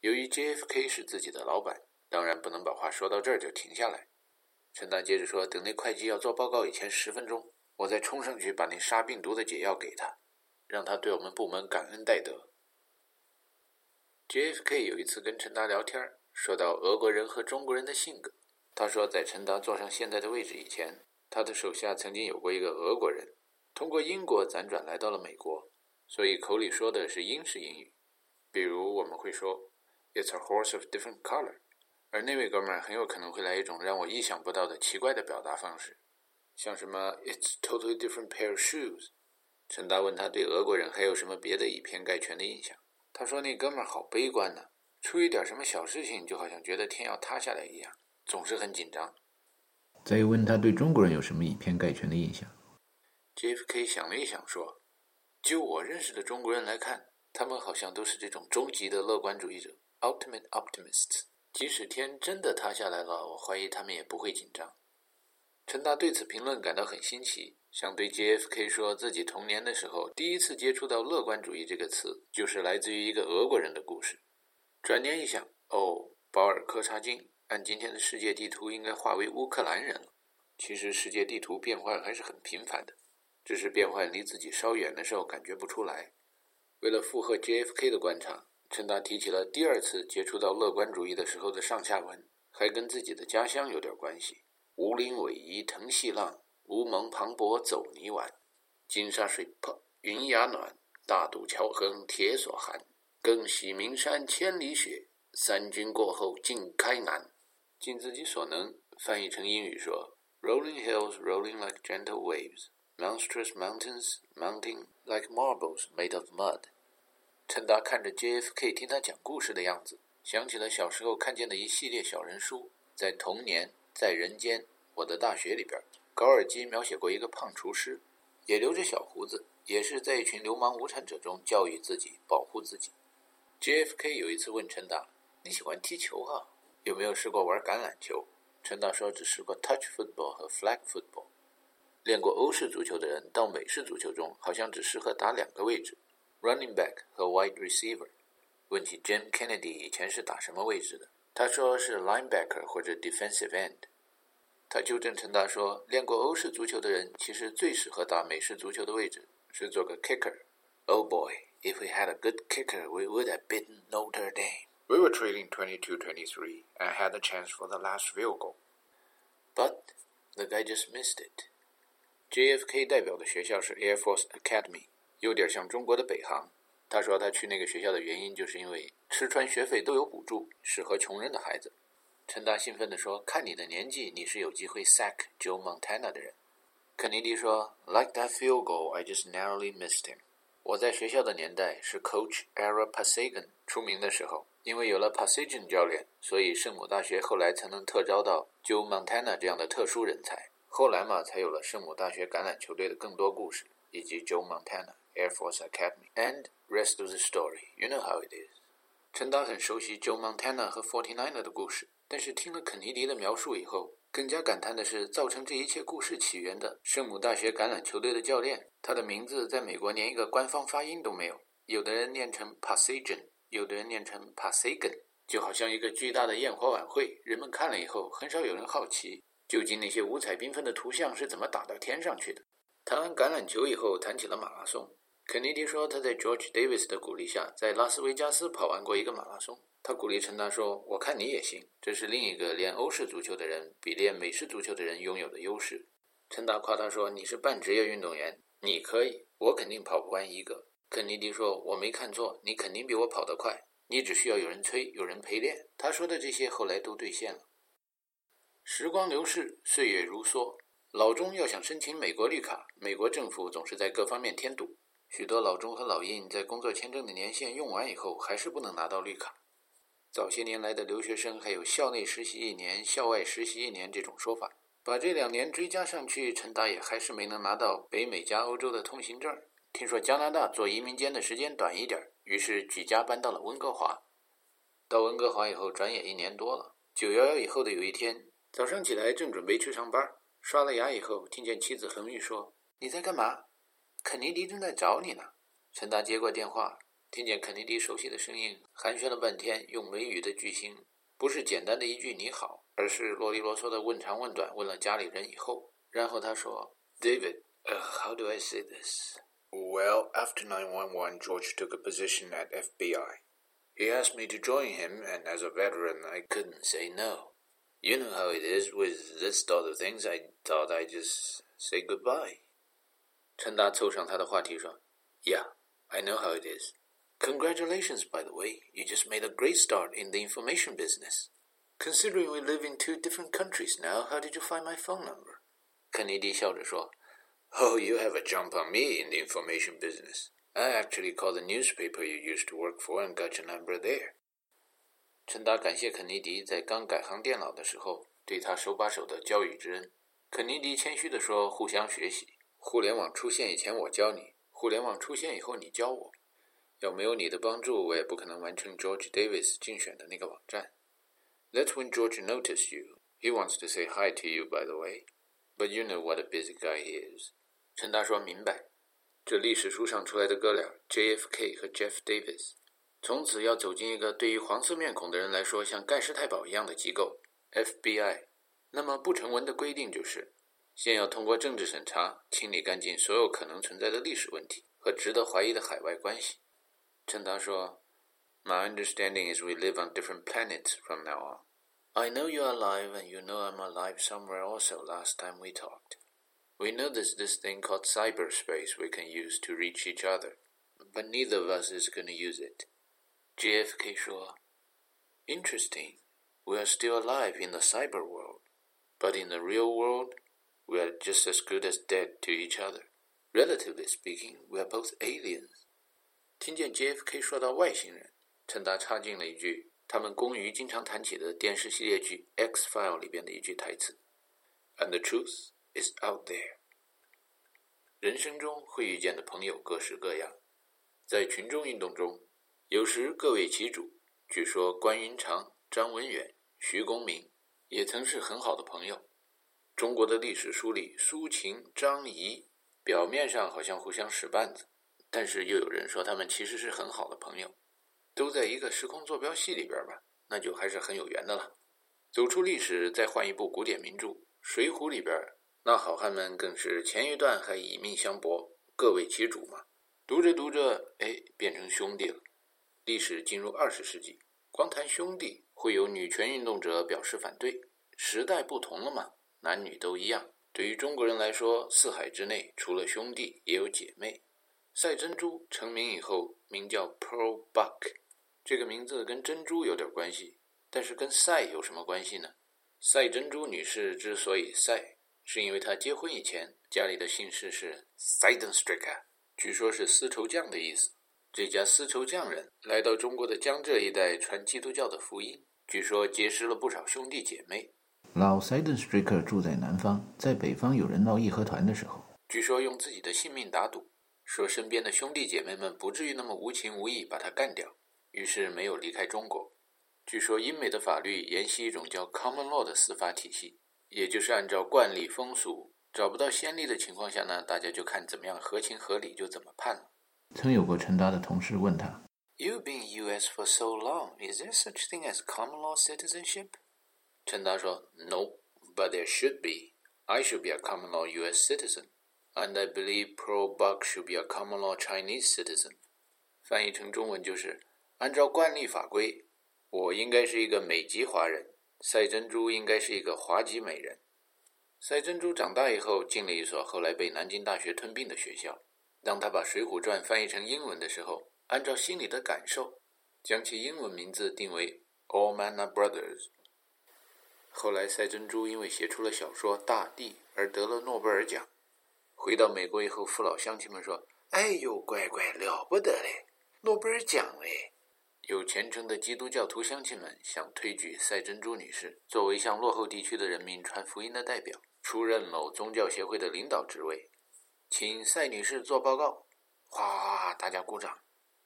由于 J F K 是自己的老板，当然不能把话说到这儿就停下来。陈达接着说，等那会计要做报告以前十分钟，我再冲上去把那杀病毒的解药给他，让他对我们部门感恩戴德。J F K 有一次跟陈达聊天，说到俄国人和中国人的性格。他说在陈达坐上现在的位置以前，他的手下曾经有过一个俄国人，通过英国辗转来到了美国，所以口里说的是英式英语。比如我们会说 It's a horse of different color， 而那位哥们儿很有可能会来一种让我意想不到的奇怪的表达方式，像什么 It's totally different pair of shoes。 陈达问他对俄国人还有什么别的以偏概全的印象，他说那哥们儿好悲观呢、啊，出一点什么小事情就好像觉得天要塌下来一样，总是很紧张。再问他对中国人有什么以偏概全的印象， J F K 想了一想说，就我认识的中国人来看，他们好像都是这种终极的乐观主义者 ultimate optimists， 即使天真的塌下来了，我怀疑他们也不会紧张。陈达对此评论感到很新奇，想对 J F K 说自己童年的时候第一次接触到乐观主义这个词就是来自于一个俄国人的故事。转念一想，哦，保尔柯察金按今天的世界地图应该划为乌克兰人了。其实世界地图变换还是很频繁的，只是变换离自己稍远的时候感觉不出来。为了附和 J F K 的观察，陈达提起了第二次接触到乐观主义的时候的上下文，还跟自己的家乡有点关系。无鳞逶迤腾细浪，无蒙磅礴走泥丸。金沙水泊云崖暖，大渡桥横铁索寒。更喜名山千里雪，三军过后尽开南。尽自己所能翻译成英语说 Rolling hills rolling like gentle waves, monstrous mountains mounting like marbles made of mud。 陈达看着 J F K 听他讲故事的样子，想起了小时候看见的一系列小人书，在童年，在人间，我的大学里边，高尔基描写过一个胖厨师，也留着小胡子，也是在一群流氓无产者中教育自己，保护自己。 J F K 有一次问陈达，你喜欢踢球啊，有没有试过玩橄榄球？陈达说只试过 touch football 和 flag football。 练过欧式足球的人到美式足球中好像只适合打两个位置， running back 和 wide receiver。 问起 James Kennedy 以前是打什么位置的，他说是 linebacker 或者 defensive end。 他纠正陈达说，练过欧式足球的人其实最适合打美式足球的位置，是做个 kicker。 Oh boy, if we had a good kicker, we would have beaten Notre Dame. We were trailing twenty-two twenty-three and had a chance for the last field goal. But the guy just missed it. J F K 代表的学校是 Air Force Academy， 有点像中国的北航。他说他去那个学校的原因就是因为吃穿学费都有补助，适合穷人的孩子。陈达兴奋地说，看你的年纪，你是有机会 sack Joe Montana 的人。肯尼迪说 Like that field goal, I just narrowly missed him。 我在学校的年代是 Coach Ara Parseghian 出名的时候，因为有了 Parseghian 教练，所以圣母大学后来才能特招到 Joe Montana 这样的特殊人才。后来嘛，才有了圣母大学橄榄球队的更多故事，以及 Joe Montana Air Force Academy and rest of the story, you know how it is。 陈达很熟悉 Joe Montana 和 forty-niner 的故事，但是听了肯尼迪的描述以后，更加感叹的是造成这一切故事起源的圣母大学橄榄球队的教练，他的名字在美国连一个官方发音都没有，有的人念成 Parseghian， 有的人念成 Parseghian。 就好像一个巨大的焰火晚会，人们看了以后很少有人好奇究竟那些五彩缤纷的图像是怎么打到天上去的。谈完橄榄球以后，谈起了马拉松。肯尼迪说他在 George Davis 的鼓励下在拉斯维加斯跑完过一个马拉松。他鼓励陈达说，我看你也行，这是另一个练欧式足球的人比练美式足球的人拥有的优势。陈达夸他说，你是半职业运动员，你可以，我肯定跑不完一个。肯尼迪说，我没看错，你肯定比我跑得快，你只需要有人催，有人陪练。他说的这些后来都兑现了。时光流逝，岁月如梭，老中要想申请美国绿卡，美国政府总是在各方面添堵，许多老中和老印在工作签证的年限用完以后还是不能拿到绿卡。早些年来的留学生还有校内实习一年，校外实习一年这种说法，把这两年追加上去，陈达也还是没能拿到北美加欧洲的通行证。听说加拿大做移民监的时间短一点，于是举家搬到了温哥华。到温哥华以后转眼一年多了，九一一以后的有一天早上起来正准备去上班，刷了牙以后听见妻子恒玉说，你在干嘛？肯尼迪正在找你呢。陈达接过电话，听见肯尼迪熟悉的声音，寒暄了半天，用美语的句型，不是简单的一句你好，而是啰里啰嗦的问长问短，问了家里人以后，然后他说 David,、uh, how do I say this? Well, after nine one one, George took a position at F B I. He asked me to join him, and as a veteran, I couldn't say no. You know how it is with this sort of things. I thought I'd just say goodbye. 陈达凑上他的话题说 Yeah, I know how it is. Congratulations, by the way. You just made a great start in the information business. Considering we live in two different countries now, how did you find my phone number? 肯尼迪笑着说 Oh, you have a jump on me in the information business.I actually called the newspaper you used to work for and got your number there. 陈达感谢肯尼迪在刚改行电脑的时候对他手把手的教育之恩。肯尼迪谦虚地说：“互相学习。互联网出现以前我教你，互联网出现以后你教我。要没有你的帮助，我也不可能完成 George Davis 竞选的那个网站。” That's when George noticed you. He wants to say hi to you, by the way, but you know what a busy guy he is. 陈达说：“明白。”这历史书上出来的哥俩 J F K 和 Jeff Davis 从此要走进一个对于黄色面孔的人来说像盖世太保一样的机构 F B I。 那么不成文的规定就是先要通过政治审查清理干净所有可能存在的历史问题和值得怀疑的海外关系。陈达说 My understanding is we live on different planets from now on. I know you're alive and you know I'm alive somewhere also last time we talked.We know there's this thing called cyberspace we can use to reach each other, but neither of us is going to use it. J F K 说 Interesting, we are still alive in the cyber world, but in the real world, we are just as good as dead to each other. Relatively speaking, we are both aliens. 听见 J F K 说到外星人，陈达插进了一句他们公娱经常谈起的电视系列剧 X-File 里边的一句台词 And the truth?Is out there. 人生中会遇见的朋友各式各样，在群众运动中，有时各为其主。据说关云长、张文远、徐公明也曾是很好的朋友。中国的历史书里，苏秦、张仪表面上好像互相使绊子，但是又有人说他们其实是很好的朋友。都在一个时空坐标系里边吧，那就还是很有缘的了。走出历史，再换一部古典名著《水浒》里边。那好汉们更是前一段还以命相搏，各为其主嘛。读着读着，哎，变成兄弟了。历史进入二十世纪，光谈兄弟会有女权运动者表示反对。时代不同了嘛，男女都一样。对于中国人来说，四海之内除了兄弟也有姐妹。赛珍珠成名以后，名叫 Pearl Buck， 这个名字跟珍珠有点关系，但是跟赛有什么关系呢？赛珍珠女士之所以赛。是因为他结婚以前家里的姓氏是 Seidenstricker， 据说是丝绸匠的意思。这家丝绸匠人来到中国的江浙一带传基督教的福音，据说结识了不少兄弟姐妹。老 Seidenstricker 住在南方，在北方有人闹义和团的时候，据说用自己的性命打赌，说身边的兄弟姐妹们不至于那么无情无义把他干掉，于是没有离开中国。据说英美的法律沿袭一种叫 Common Law 的司法体系，也就是按照惯例风俗，找不到先例的情况下呢，大家就看怎么样合情合理就怎么判了。曾有过陈达的同事问他 You've been U S for so long, is there such thing as common law citizenship? 陈达说 No, but there should be. I should be a common law U S citizen, and I believe Pearl Buck should be a common law Chinese citizen. 翻译成中文就是按照惯例法规，我应该是一个美籍华人，赛珍珠应该是一个华籍美人。赛珍珠长大以后进了一所后来被南京大学吞并的学校，当他把《水浒传》翻译成英文的时候，按照心里的感受将其英文名字定为 All Man Are Brothers。 后来赛珍珠因为写出了小说《大地》而得了诺贝尔奖。回到美国以后，父老乡亲们说，哎呦乖乖，了不得嘞，诺贝尔奖嘞。有虔诚的基督教徒乡亲们想推举赛珍珠女士作为向落后地区的人民传福音的代表，出任某宗教协会的领导职位，请赛女士做报告。哗，大家鼓掌。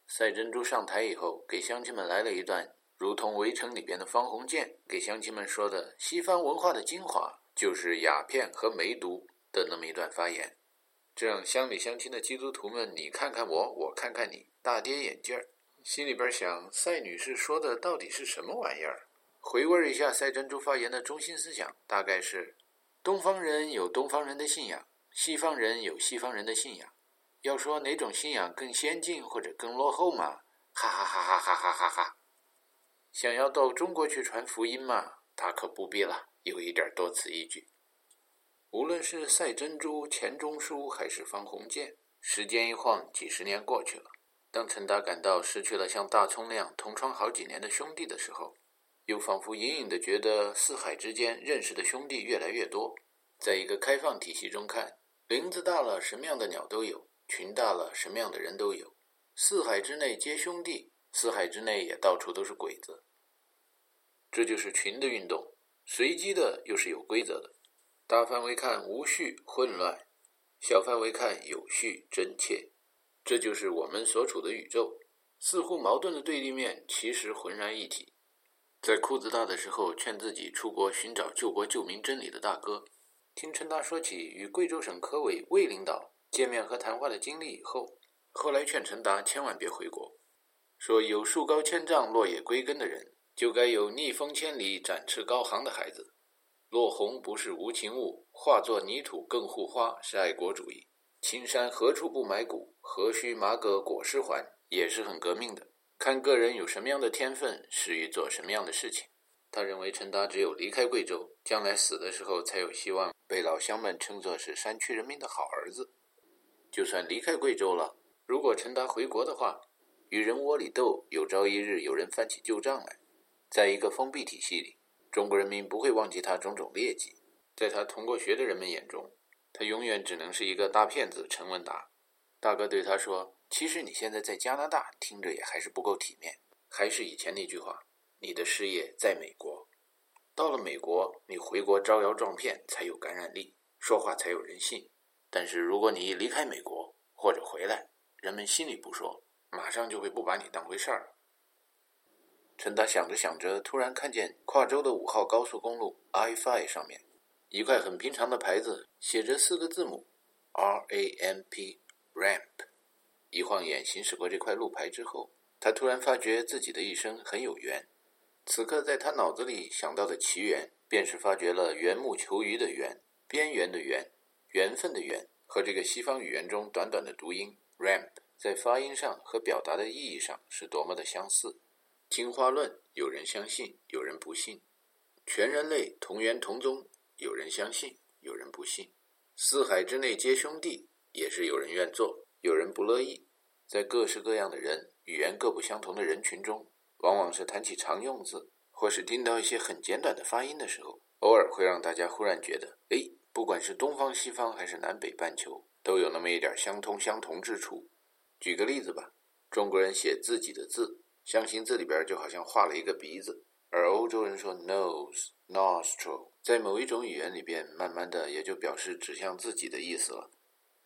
赛珍珠上台以后，给乡亲们来了一段如同《围城》里边的方鸿渐给乡亲们说的西方文化的精华就是鸦片和梅毒的那么一段发言，这让乡里乡亲的基督徒们你看看我，我看看你，大跌眼镜儿。心里边想，赛女士说的到底是什么玩意儿？回味一下赛珍珠发言的中心思想，大概是：东方人有东方人的信仰，西方人有西方人的信仰。要说哪种信仰更先进或者更落后嘛？哈哈哈哈哈哈哈哈！想要到中国去传福音嘛，他可不必了，有一点多此一举。无论是赛珍珠、钱钟书还是方鸿渐，时间一晃几十年过去了。当陈达感到失去了像大葱那样同窗好几年的兄弟的时候，又仿佛隐隐地觉得四海之间认识的兄弟越来越多。在一个开放体系中看，林子大了什么样的鸟都有，群大了什么样的人都有，四海之内皆兄弟，四海之内也到处都是鬼子。这就是群的运动，随机的又是有规则的。大范围看无序混乱，小范围看有序真切。这就是我们所处的宇宙，似乎矛盾的对立面，其实浑然一体。在裤子大的时候劝自己出国寻找救国救民真理的大哥，听陈达说起与贵州省科委魏领导见面和谈话的经历以后，后来劝陈达千万别回国，说有树高千丈落叶归根的人，就该有逆风千里展翅高航的孩子。落红不是无情物，化作泥土更护花，是爱国主义。青山何处不埋骨，何须马革裹尸还，也是很革命的。看个人有什么样的天分，适于做什么样的事情。他认为陈达只有离开贵州，将来死的时候才有希望被老乡们称作是山区人民的好儿子。就算离开贵州了，如果陈达回国的话，与人窝里斗，有朝一日有人翻起旧账来。在一个封闭体系里，中国人民不会忘记他种种劣迹。在他同过学的人们眼中，他永远只能是一个大骗子陈文达。大哥对他说，其实你现在在加拿大听着也还是不够体面，还是以前那句话，你的事业在美国，到了美国你回国招摇撞骗才有感染力，说话才有人信。但是如果你一离开美国或者回来，人们心里不说，马上就会不把你当回事儿了。陈达想着想着，突然看见跨州的五号高速公路 I 五 上面一块很平常的牌子，写着四个字母 R A M P Ramp。 一晃眼行驶过这块路牌之后，他突然发觉自己的一生很有缘。此刻在他脑子里想到的奇缘，便是发觉了缘木求鱼的缘，边缘的缘，缘分的缘，和这个西方语言中短短的读音 Ramp 在发音上和表达的意义上是多么的相似。进化论有人相信，有人不信。全人类同源同宗，有人相信，有人不信。四海之内皆兄弟，也是有人愿做，有人不乐意。在各式各样的人，语言各不相同的人群中，往往是谈起常用字，或是听到一些很简短的发音的时候，偶尔会让大家忽然觉得，哎，不管是东方西方还是南北半球，都有那么一点相通相同之处。举个例子吧，中国人写自己的字，象形字里边就好像画了一个鼻子，而欧洲人说 nose, nostril。在某一种语言里边，慢慢的也就表示指向自己的意思了。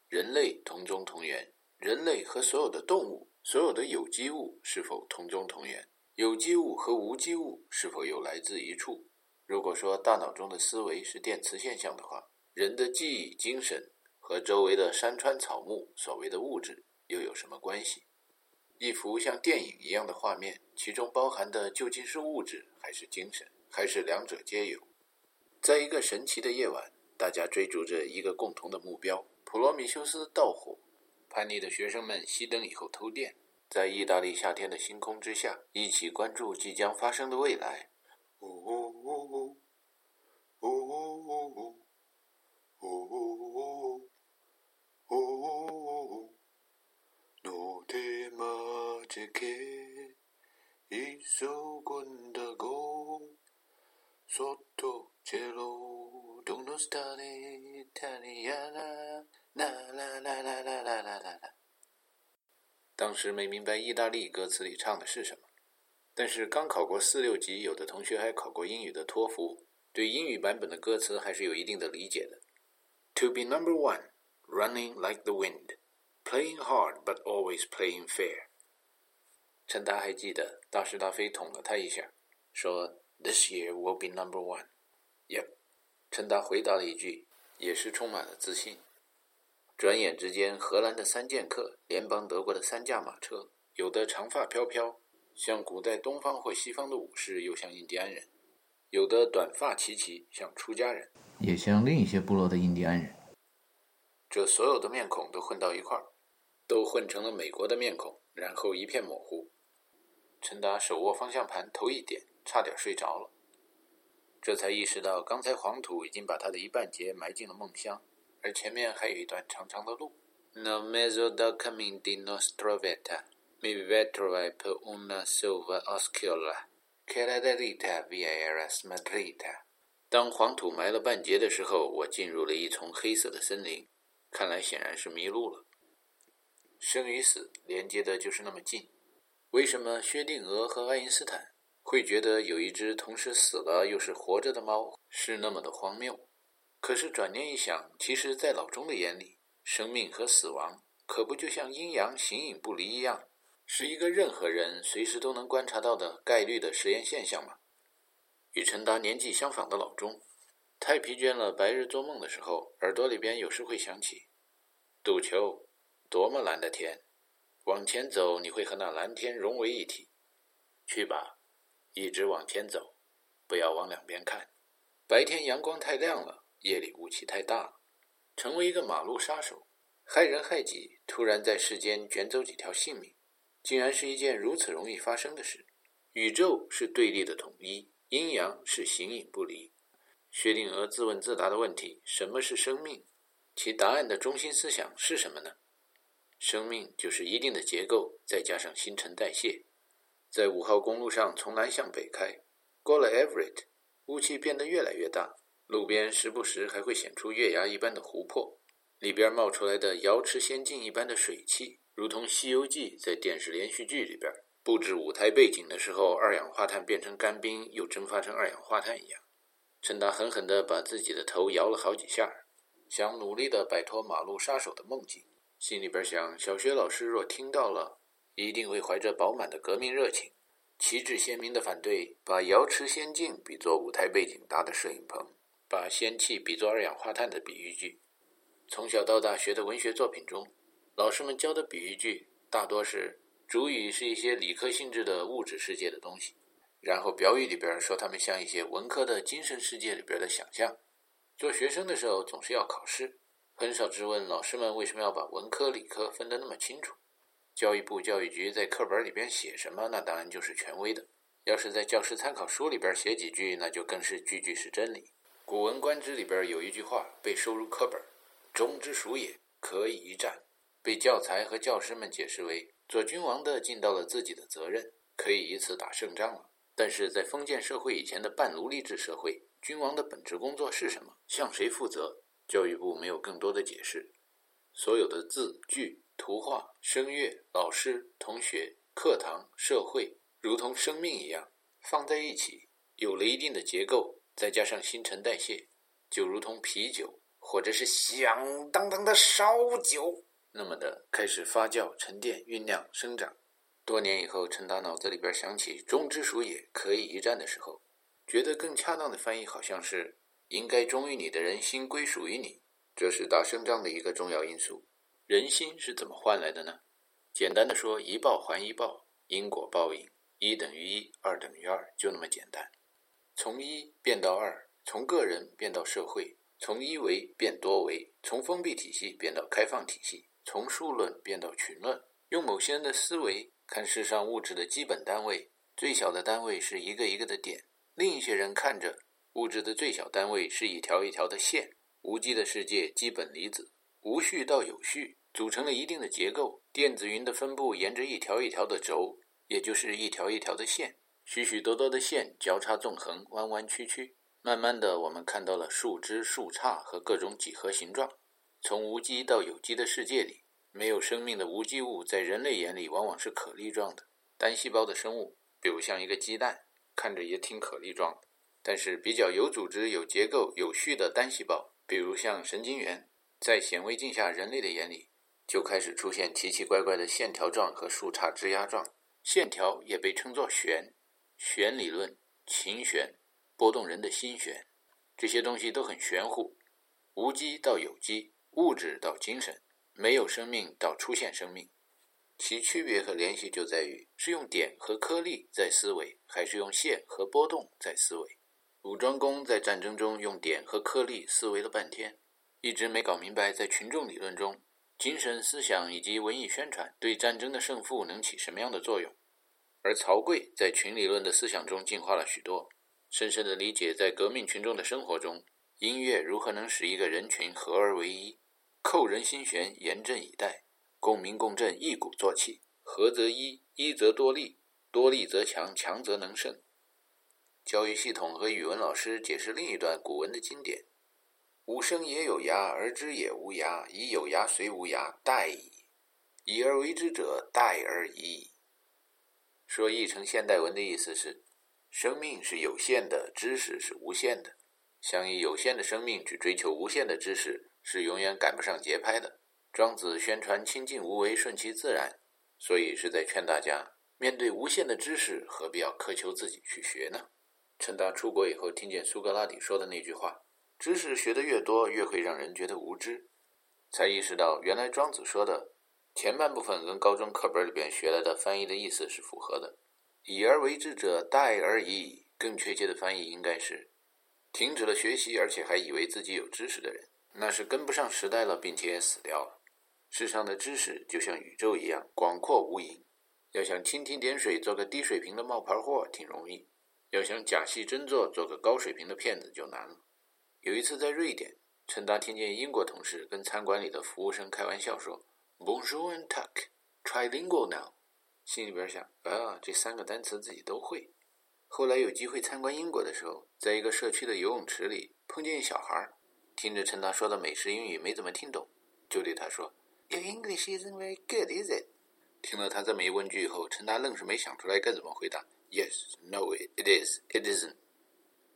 人类同宗同源，人类和所有的动物，所有的有机物是否同宗同源？有机物和无机物是否又来自一处？如果说大脑中的思维是电磁现象的话，人的记忆、精神和周围的山川草木，所谓的物质又有什么关系？一幅像电影一样的画面，其中包含的究竟是物质还是精神，还是两者皆有？在一个神奇的夜晚，大家追逐着一个共同的目标，普罗米修斯盗火。叛逆的学生们熄灯以后偷电，在意大利夏天的星空之下，一起关注即将发生的未来。呜呜呜呜呜呜呜呜呜呜呜呜。No te marches que hizo cuando go sotto cielo donde está Italiana la la la la la la la la。 当时没明白意大利歌词里唱的是什么，但是刚考过四六级，有的同学还考过英语的托福，对英语版本的歌词还是有一定的理解的。 To be number one, running like the wind,Playing hard but always playing fair。 陈达还记得大是大非捅了他一下，说 This year will be number one。 Yep。 陈达回答了一句，也是充满了自信。转眼之间，荷兰的三剑客，联邦德国的三驾马车，有的长发飘飘，像古代东方或西方的武士，又像印第安人；有的短发齐齐，像出家人，也像另一些部落的印第安人。这所有的面孔都混到一块儿，都混成了美国的面孔，然后一片模糊。陈达手握方向盘头一点，差点睡着了。这才意识到刚才黄土已经把他的一半截埋进了梦乡，而前面还有一段长长的路。No mezzo dal cammin di nostra vita, mi vetrovai per una selva oscura, che la deritta via era smarrita。当黄土埋了半截的时候，我进入了一丛黑色的森林，看来显然是迷路了。生与死连接的就是那么近。为什么薛定谔和爱因斯坦会觉得有一只同时死了又是活着的猫是那么的荒谬？可是转念一想，其实在老钟的眼里，生命和死亡可不就像阴阳形影不离一样，是一个任何人随时都能观察到的概率的实验现象吗？与陈达年纪相仿的老钟，太疲倦了，白日做梦的时候，耳朵里边有时会响起：赌球，多么蓝的天，往前走，你会和那蓝天融为一体。去吧，一直往前走，不要往两边看。白天阳光太亮了，夜里雾气太大了，成为一个马路杀手，害人害己，突然在世间卷走几条性命，竟然是一件如此容易发生的事。宇宙是对立的统一，阴阳是形影不离。薛定谔自问自答的问题，什么是生命？其答案的中心思想是什么呢？生命就是一定的结构，再加上新陈代谢。在五号公路上从南向北开，过了 Everett， 雾气变得越来越大，路边时不时还会显出月牙一般的湖泊，里边冒出来的瑶池仙境一般的水汽，如同《西游记》在电视连续剧里边布置舞台背景的时候，二氧化碳变成干冰又蒸发成二氧化碳一样。陈达狠狠地把自己的头摇了好几下，想努力地摆脱马路杀手的梦境，心里边想，小学老师若听到了，一定会怀着饱满的革命热情，旗帜鲜明地反对把瑶池仙境比作舞台背景搭的摄影棚，把仙气比作二氧化碳的比喻句。从小到大学的文学作品中，老师们教的比喻句大多是主语是一些理科性质的物质世界的东西，然后表语里边说他们像一些文科的精神世界里边的想象。做学生的时候总是要考试，很少质问老师们为什么要把文科理科分得那么清楚。教育部教育局在课本里边写什么，那当然就是权威的，要是在教师参考书里边写几句，那就更是句句是真理。古文观止里边有一句话被收入课本，忠之属也，可以一战，被教材和教师们解释为做君王的尽到了自己的责任，可以以此打胜仗了。但是在封建社会以前的半奴隶制社会，君王的本职工作是什么，向谁负责，教育部没有更多的解释。所有的字句图画声乐老师同学课堂社会，如同生命一样放在一起，有了一定的结构，再加上新陈代谢，就如同啤酒或者是响当当的烧酒那么的开始发酵沉淀酝酿生长。多年以后，陈达脑子里边想起忠之属也，可以一战的时候，觉得更恰当的翻译好像是应该忠于你的人心归属于你，这是打胜仗的一个重要因素。人心是怎么换来的呢？简单的说，一报还一报，因果报应，一等于一，二等于二，就那么简单。从一变到二，从个人变到社会，从一维变多维，从封闭体系变到开放体系，从数论变到群论。用某些人的思维看世上物质的基本单位，最小的单位是一个一个的点，另一些人看着物质的最小单位是一条一条的线。无机的世界，基本离子无序到有序组成了一定的结构，电子云的分布沿着一条一条的轴，也就是一条一条的线，许许多多的线交叉纵横，弯弯曲曲。慢慢的，我们看到了树枝树杈和各种几何形状。从无机到有机的世界里，没有生命的无机物在人类眼里往往是可粒状的。单细胞的生物，比如像一个鸡蛋，看着也挺可粒状的。但是比较有组织、有结构、有序的单细胞，比如像神经元，在显微镜下人类的眼里，就开始出现奇奇怪怪的线条状和树杈枝桠状。线条也被称作弦，弦理论、琴弦、波动人的心弦，这些东西都很玄乎。无机到有机，物质到精神，没有生命到出现生命，其区别和联系就在于是用点和颗粒在思维，还是用线和波动在思维。武装工在战争中用点和颗粒思维了半天，一直没搞明白在群众理论中，精神思想以及文艺宣传对战争的胜负能起什么样的作用。而曹刿在群理论的思想中进化了许多，深深地理解在革命群众的生活中，音乐如何能使一个人群合而为一。扣人心弦，严阵以待，共鸣共振，一鼓作气，合则一，一则多利，多利则强，强则能胜。教育系统和语文老师解释另一段古文的经典：吾生也有涯，而知也无涯，以有涯随无涯，殆矣。以而为之者，殆而已矣。说译成现代文的意思是，生命是有限的，知识是无限的，想以有限的生命去追求无限的知识，是永远赶不上节拍的。庄子宣传清净无为，顺其自然，所以是在劝大家，面对无限的知识，何必要苛求自己去学呢？趁他出国以后听见苏格拉底说的那句话，知识学得越多，越会让人觉得无知，才意识到原来庄子说的前半部分跟高中课本里边学来的翻译的意思是符合的。以而为之者，殆而已矣。更确切的翻译应该是，停止了学习而且还以为自己有知识的人，那是跟不上时代了，并且也死掉了。世上的知识就像宇宙一样广阔无垠，要想蜻蜓点水做个低水平的冒牌货挺容易，要想假戏真做做个高水平的骗子就难了。有一次在瑞典，陈达听见英国同事跟餐馆里的服务生开玩笑说 Bonjour and Tuck, trilingual now， 心里边想啊，这三个单词自己都会。后来有机会参观英国的时候，在一个社区的游泳池里碰见一小孩，听着陈达说的美式英语没怎么听懂，就对他说 Your English isn't very good, is it？ 听了他这么一问句以后，陈达愣是没想出来该怎么回答 Yes, no, it is, it isn't。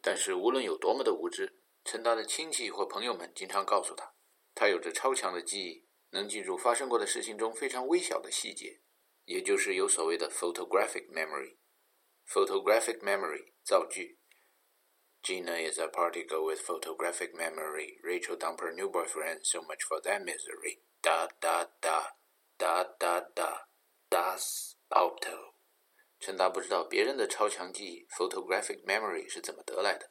但是无论有多么的无知，陈达的亲戚或朋友们经常告诉他，他有着超强的记忆，能记住发生过的事情中非常微小的细节，也就是有所谓的 photographic memory。 Photographic memory 造句 Gina is a party girl with photographic memory. Rachel dumped her new boyfriend, so much for that misery. Da da da da da da das Auto。 陈达不知道别人的超强记忆 photographic memory 是怎么得来的，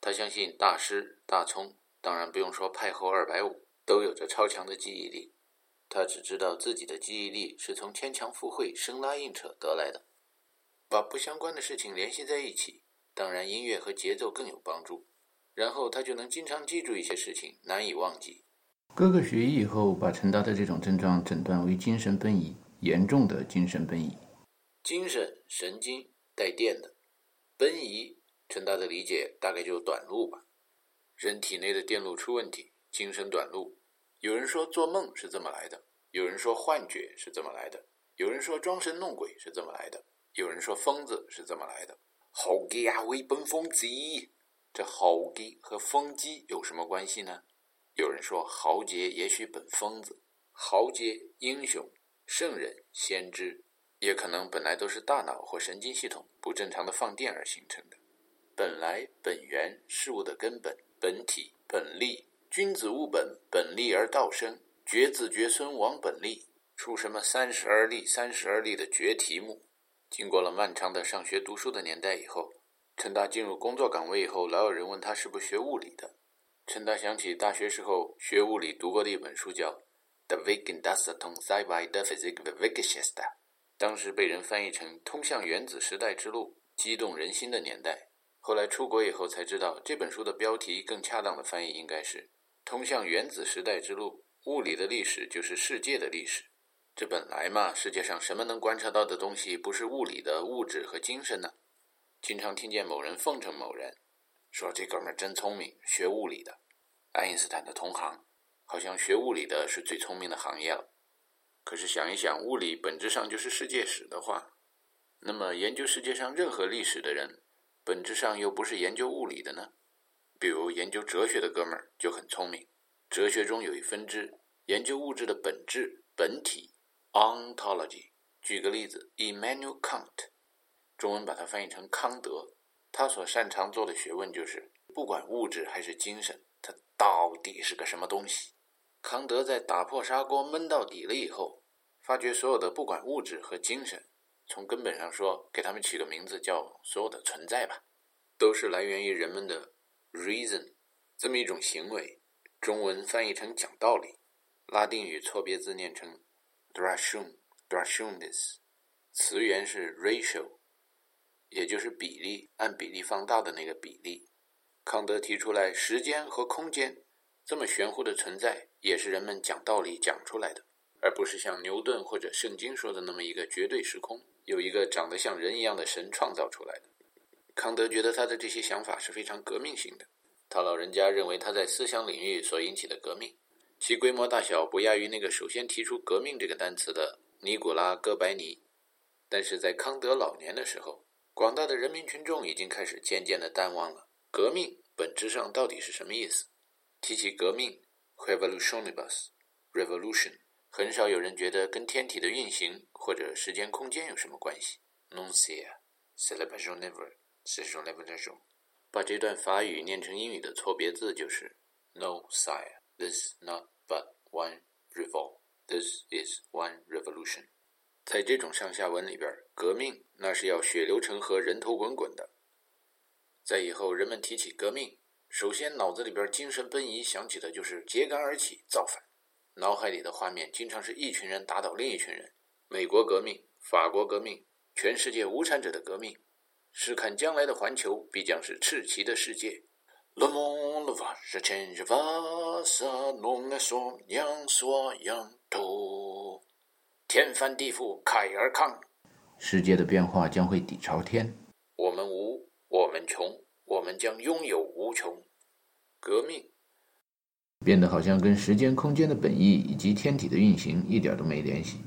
他相信大师、大葱，当然不用说派后二百五，都有着超强的记忆力。他只知道自己的记忆力是从牵强附会、生拉硬扯得来的。把不相关的事情联系在一起，当然音乐和节奏更有帮助，然后他就能经常记住一些事情，难以忘记。哥哥学医以后，把陈达的这种症状诊断为精神贲移，严重的精神贲移。精神神经带电的，贲移陈达的理解大概就短路吧，人体内的电路出问题，精神短路。有人说做梦是这么来的，有人说幻觉是这么来的，有人说装神弄鬼是这么来的，有人说疯子是这么来的。好鸡啊，威奔疯子！这好鸡和疯鸡有什么关系呢？有人说豪杰也许本疯子，豪杰、英雄、圣人、先知，也可能本来都是大脑或神经系统不正常的放电而形成的。本来、本源、事物的根本、本体、本立，君子务本，本立而道生，绝子绝孙亡本立。出什么三十而立、三十而立的绝题目。经过了漫长的上学读书的年代以后，陈达进入工作岗位以后，老有人问他是不是学物理的。陈达想起大学时候学物理读过的一本书叫 Der Weg in das Atomzeitalter der Physik und Wissenschaft， 当时被人翻译成通向原子时代之路，激动人心的年代。后来出国以后才知道，这本书的标题更恰当的翻译应该是通向原子时代之路，物理的历史就是世界的历史。这本来嘛，世界上什么能观察到的东西不是物理的物质和精神呢？经常听见某人奉承某人，说这哥们儿真聪明，学物理的，爱因斯坦的同行，好像学物理的是最聪明的行业了。可是想一想，物理本质上就是世界史的话，那么研究世界上任何历史的人本质上又不是研究物理的呢？比如研究哲学的哥们儿就很聪明，哲学中有一分支研究物质的本质、本体 ontology。 举个例子 Immanuel Kant， 中文把它翻译成康德，他所擅长做的学问就是不管物质还是精神，它到底是个什么东西。康德在打破砂锅闷到底了以后，发觉所有的不管物质和精神，从根本上说，给他们取个名字叫所有的存在吧，都是来源于人们的 reason 这么一种行为，中文翻译成讲道理，拉丁语错别字念成 drashum drashumis，词源是 ratio， 也就是比例，按比例放大的那个比例。康德提出来时间和空间这么玄乎的存在，也是人们讲道理讲出来的，而不是像牛顿或者圣经说的那么一个绝对时空，有一个长得像人一样的神创造出来的。康德觉得他的这些想法是非常革命性的，他老人家认为他在思想领域所引起的革命，其规模大小不亚于那个首先提出革命这个单词的尼古拉·哥白尼。但是在康德老年的时候，广大的人民群众已经开始渐渐地淡忘了革命本质上到底是什么意思。提起革命 revolutionibus revolution， 很少有人觉得跟天体的运行或者时间空间有什么关系。 Noncia celebrationever celebrationever， 把这段法语念成英语的错别字就是 No sire, this not but one revolt, this is one revolution。在这种上下文里边，革命那是要血流成河，人头滚滚的。在以后人们提起革命，首先脑子里边精神奔移想起的就是揭竿而起，造反。脑海里的画面经常是一群人打倒另一群人，美国革命、法国革命，全世界无产者的革命。试看将来的环球必将是赤旗的世界。Le monde va se changer va ça non ne sont rien soyant tout，天翻地覆，慨而抗。世界的变化将会底朝天。我们无，我们穷，我们将拥有无穷。革命变得好像跟时间空间的本意以及天体的运行一点都没联系。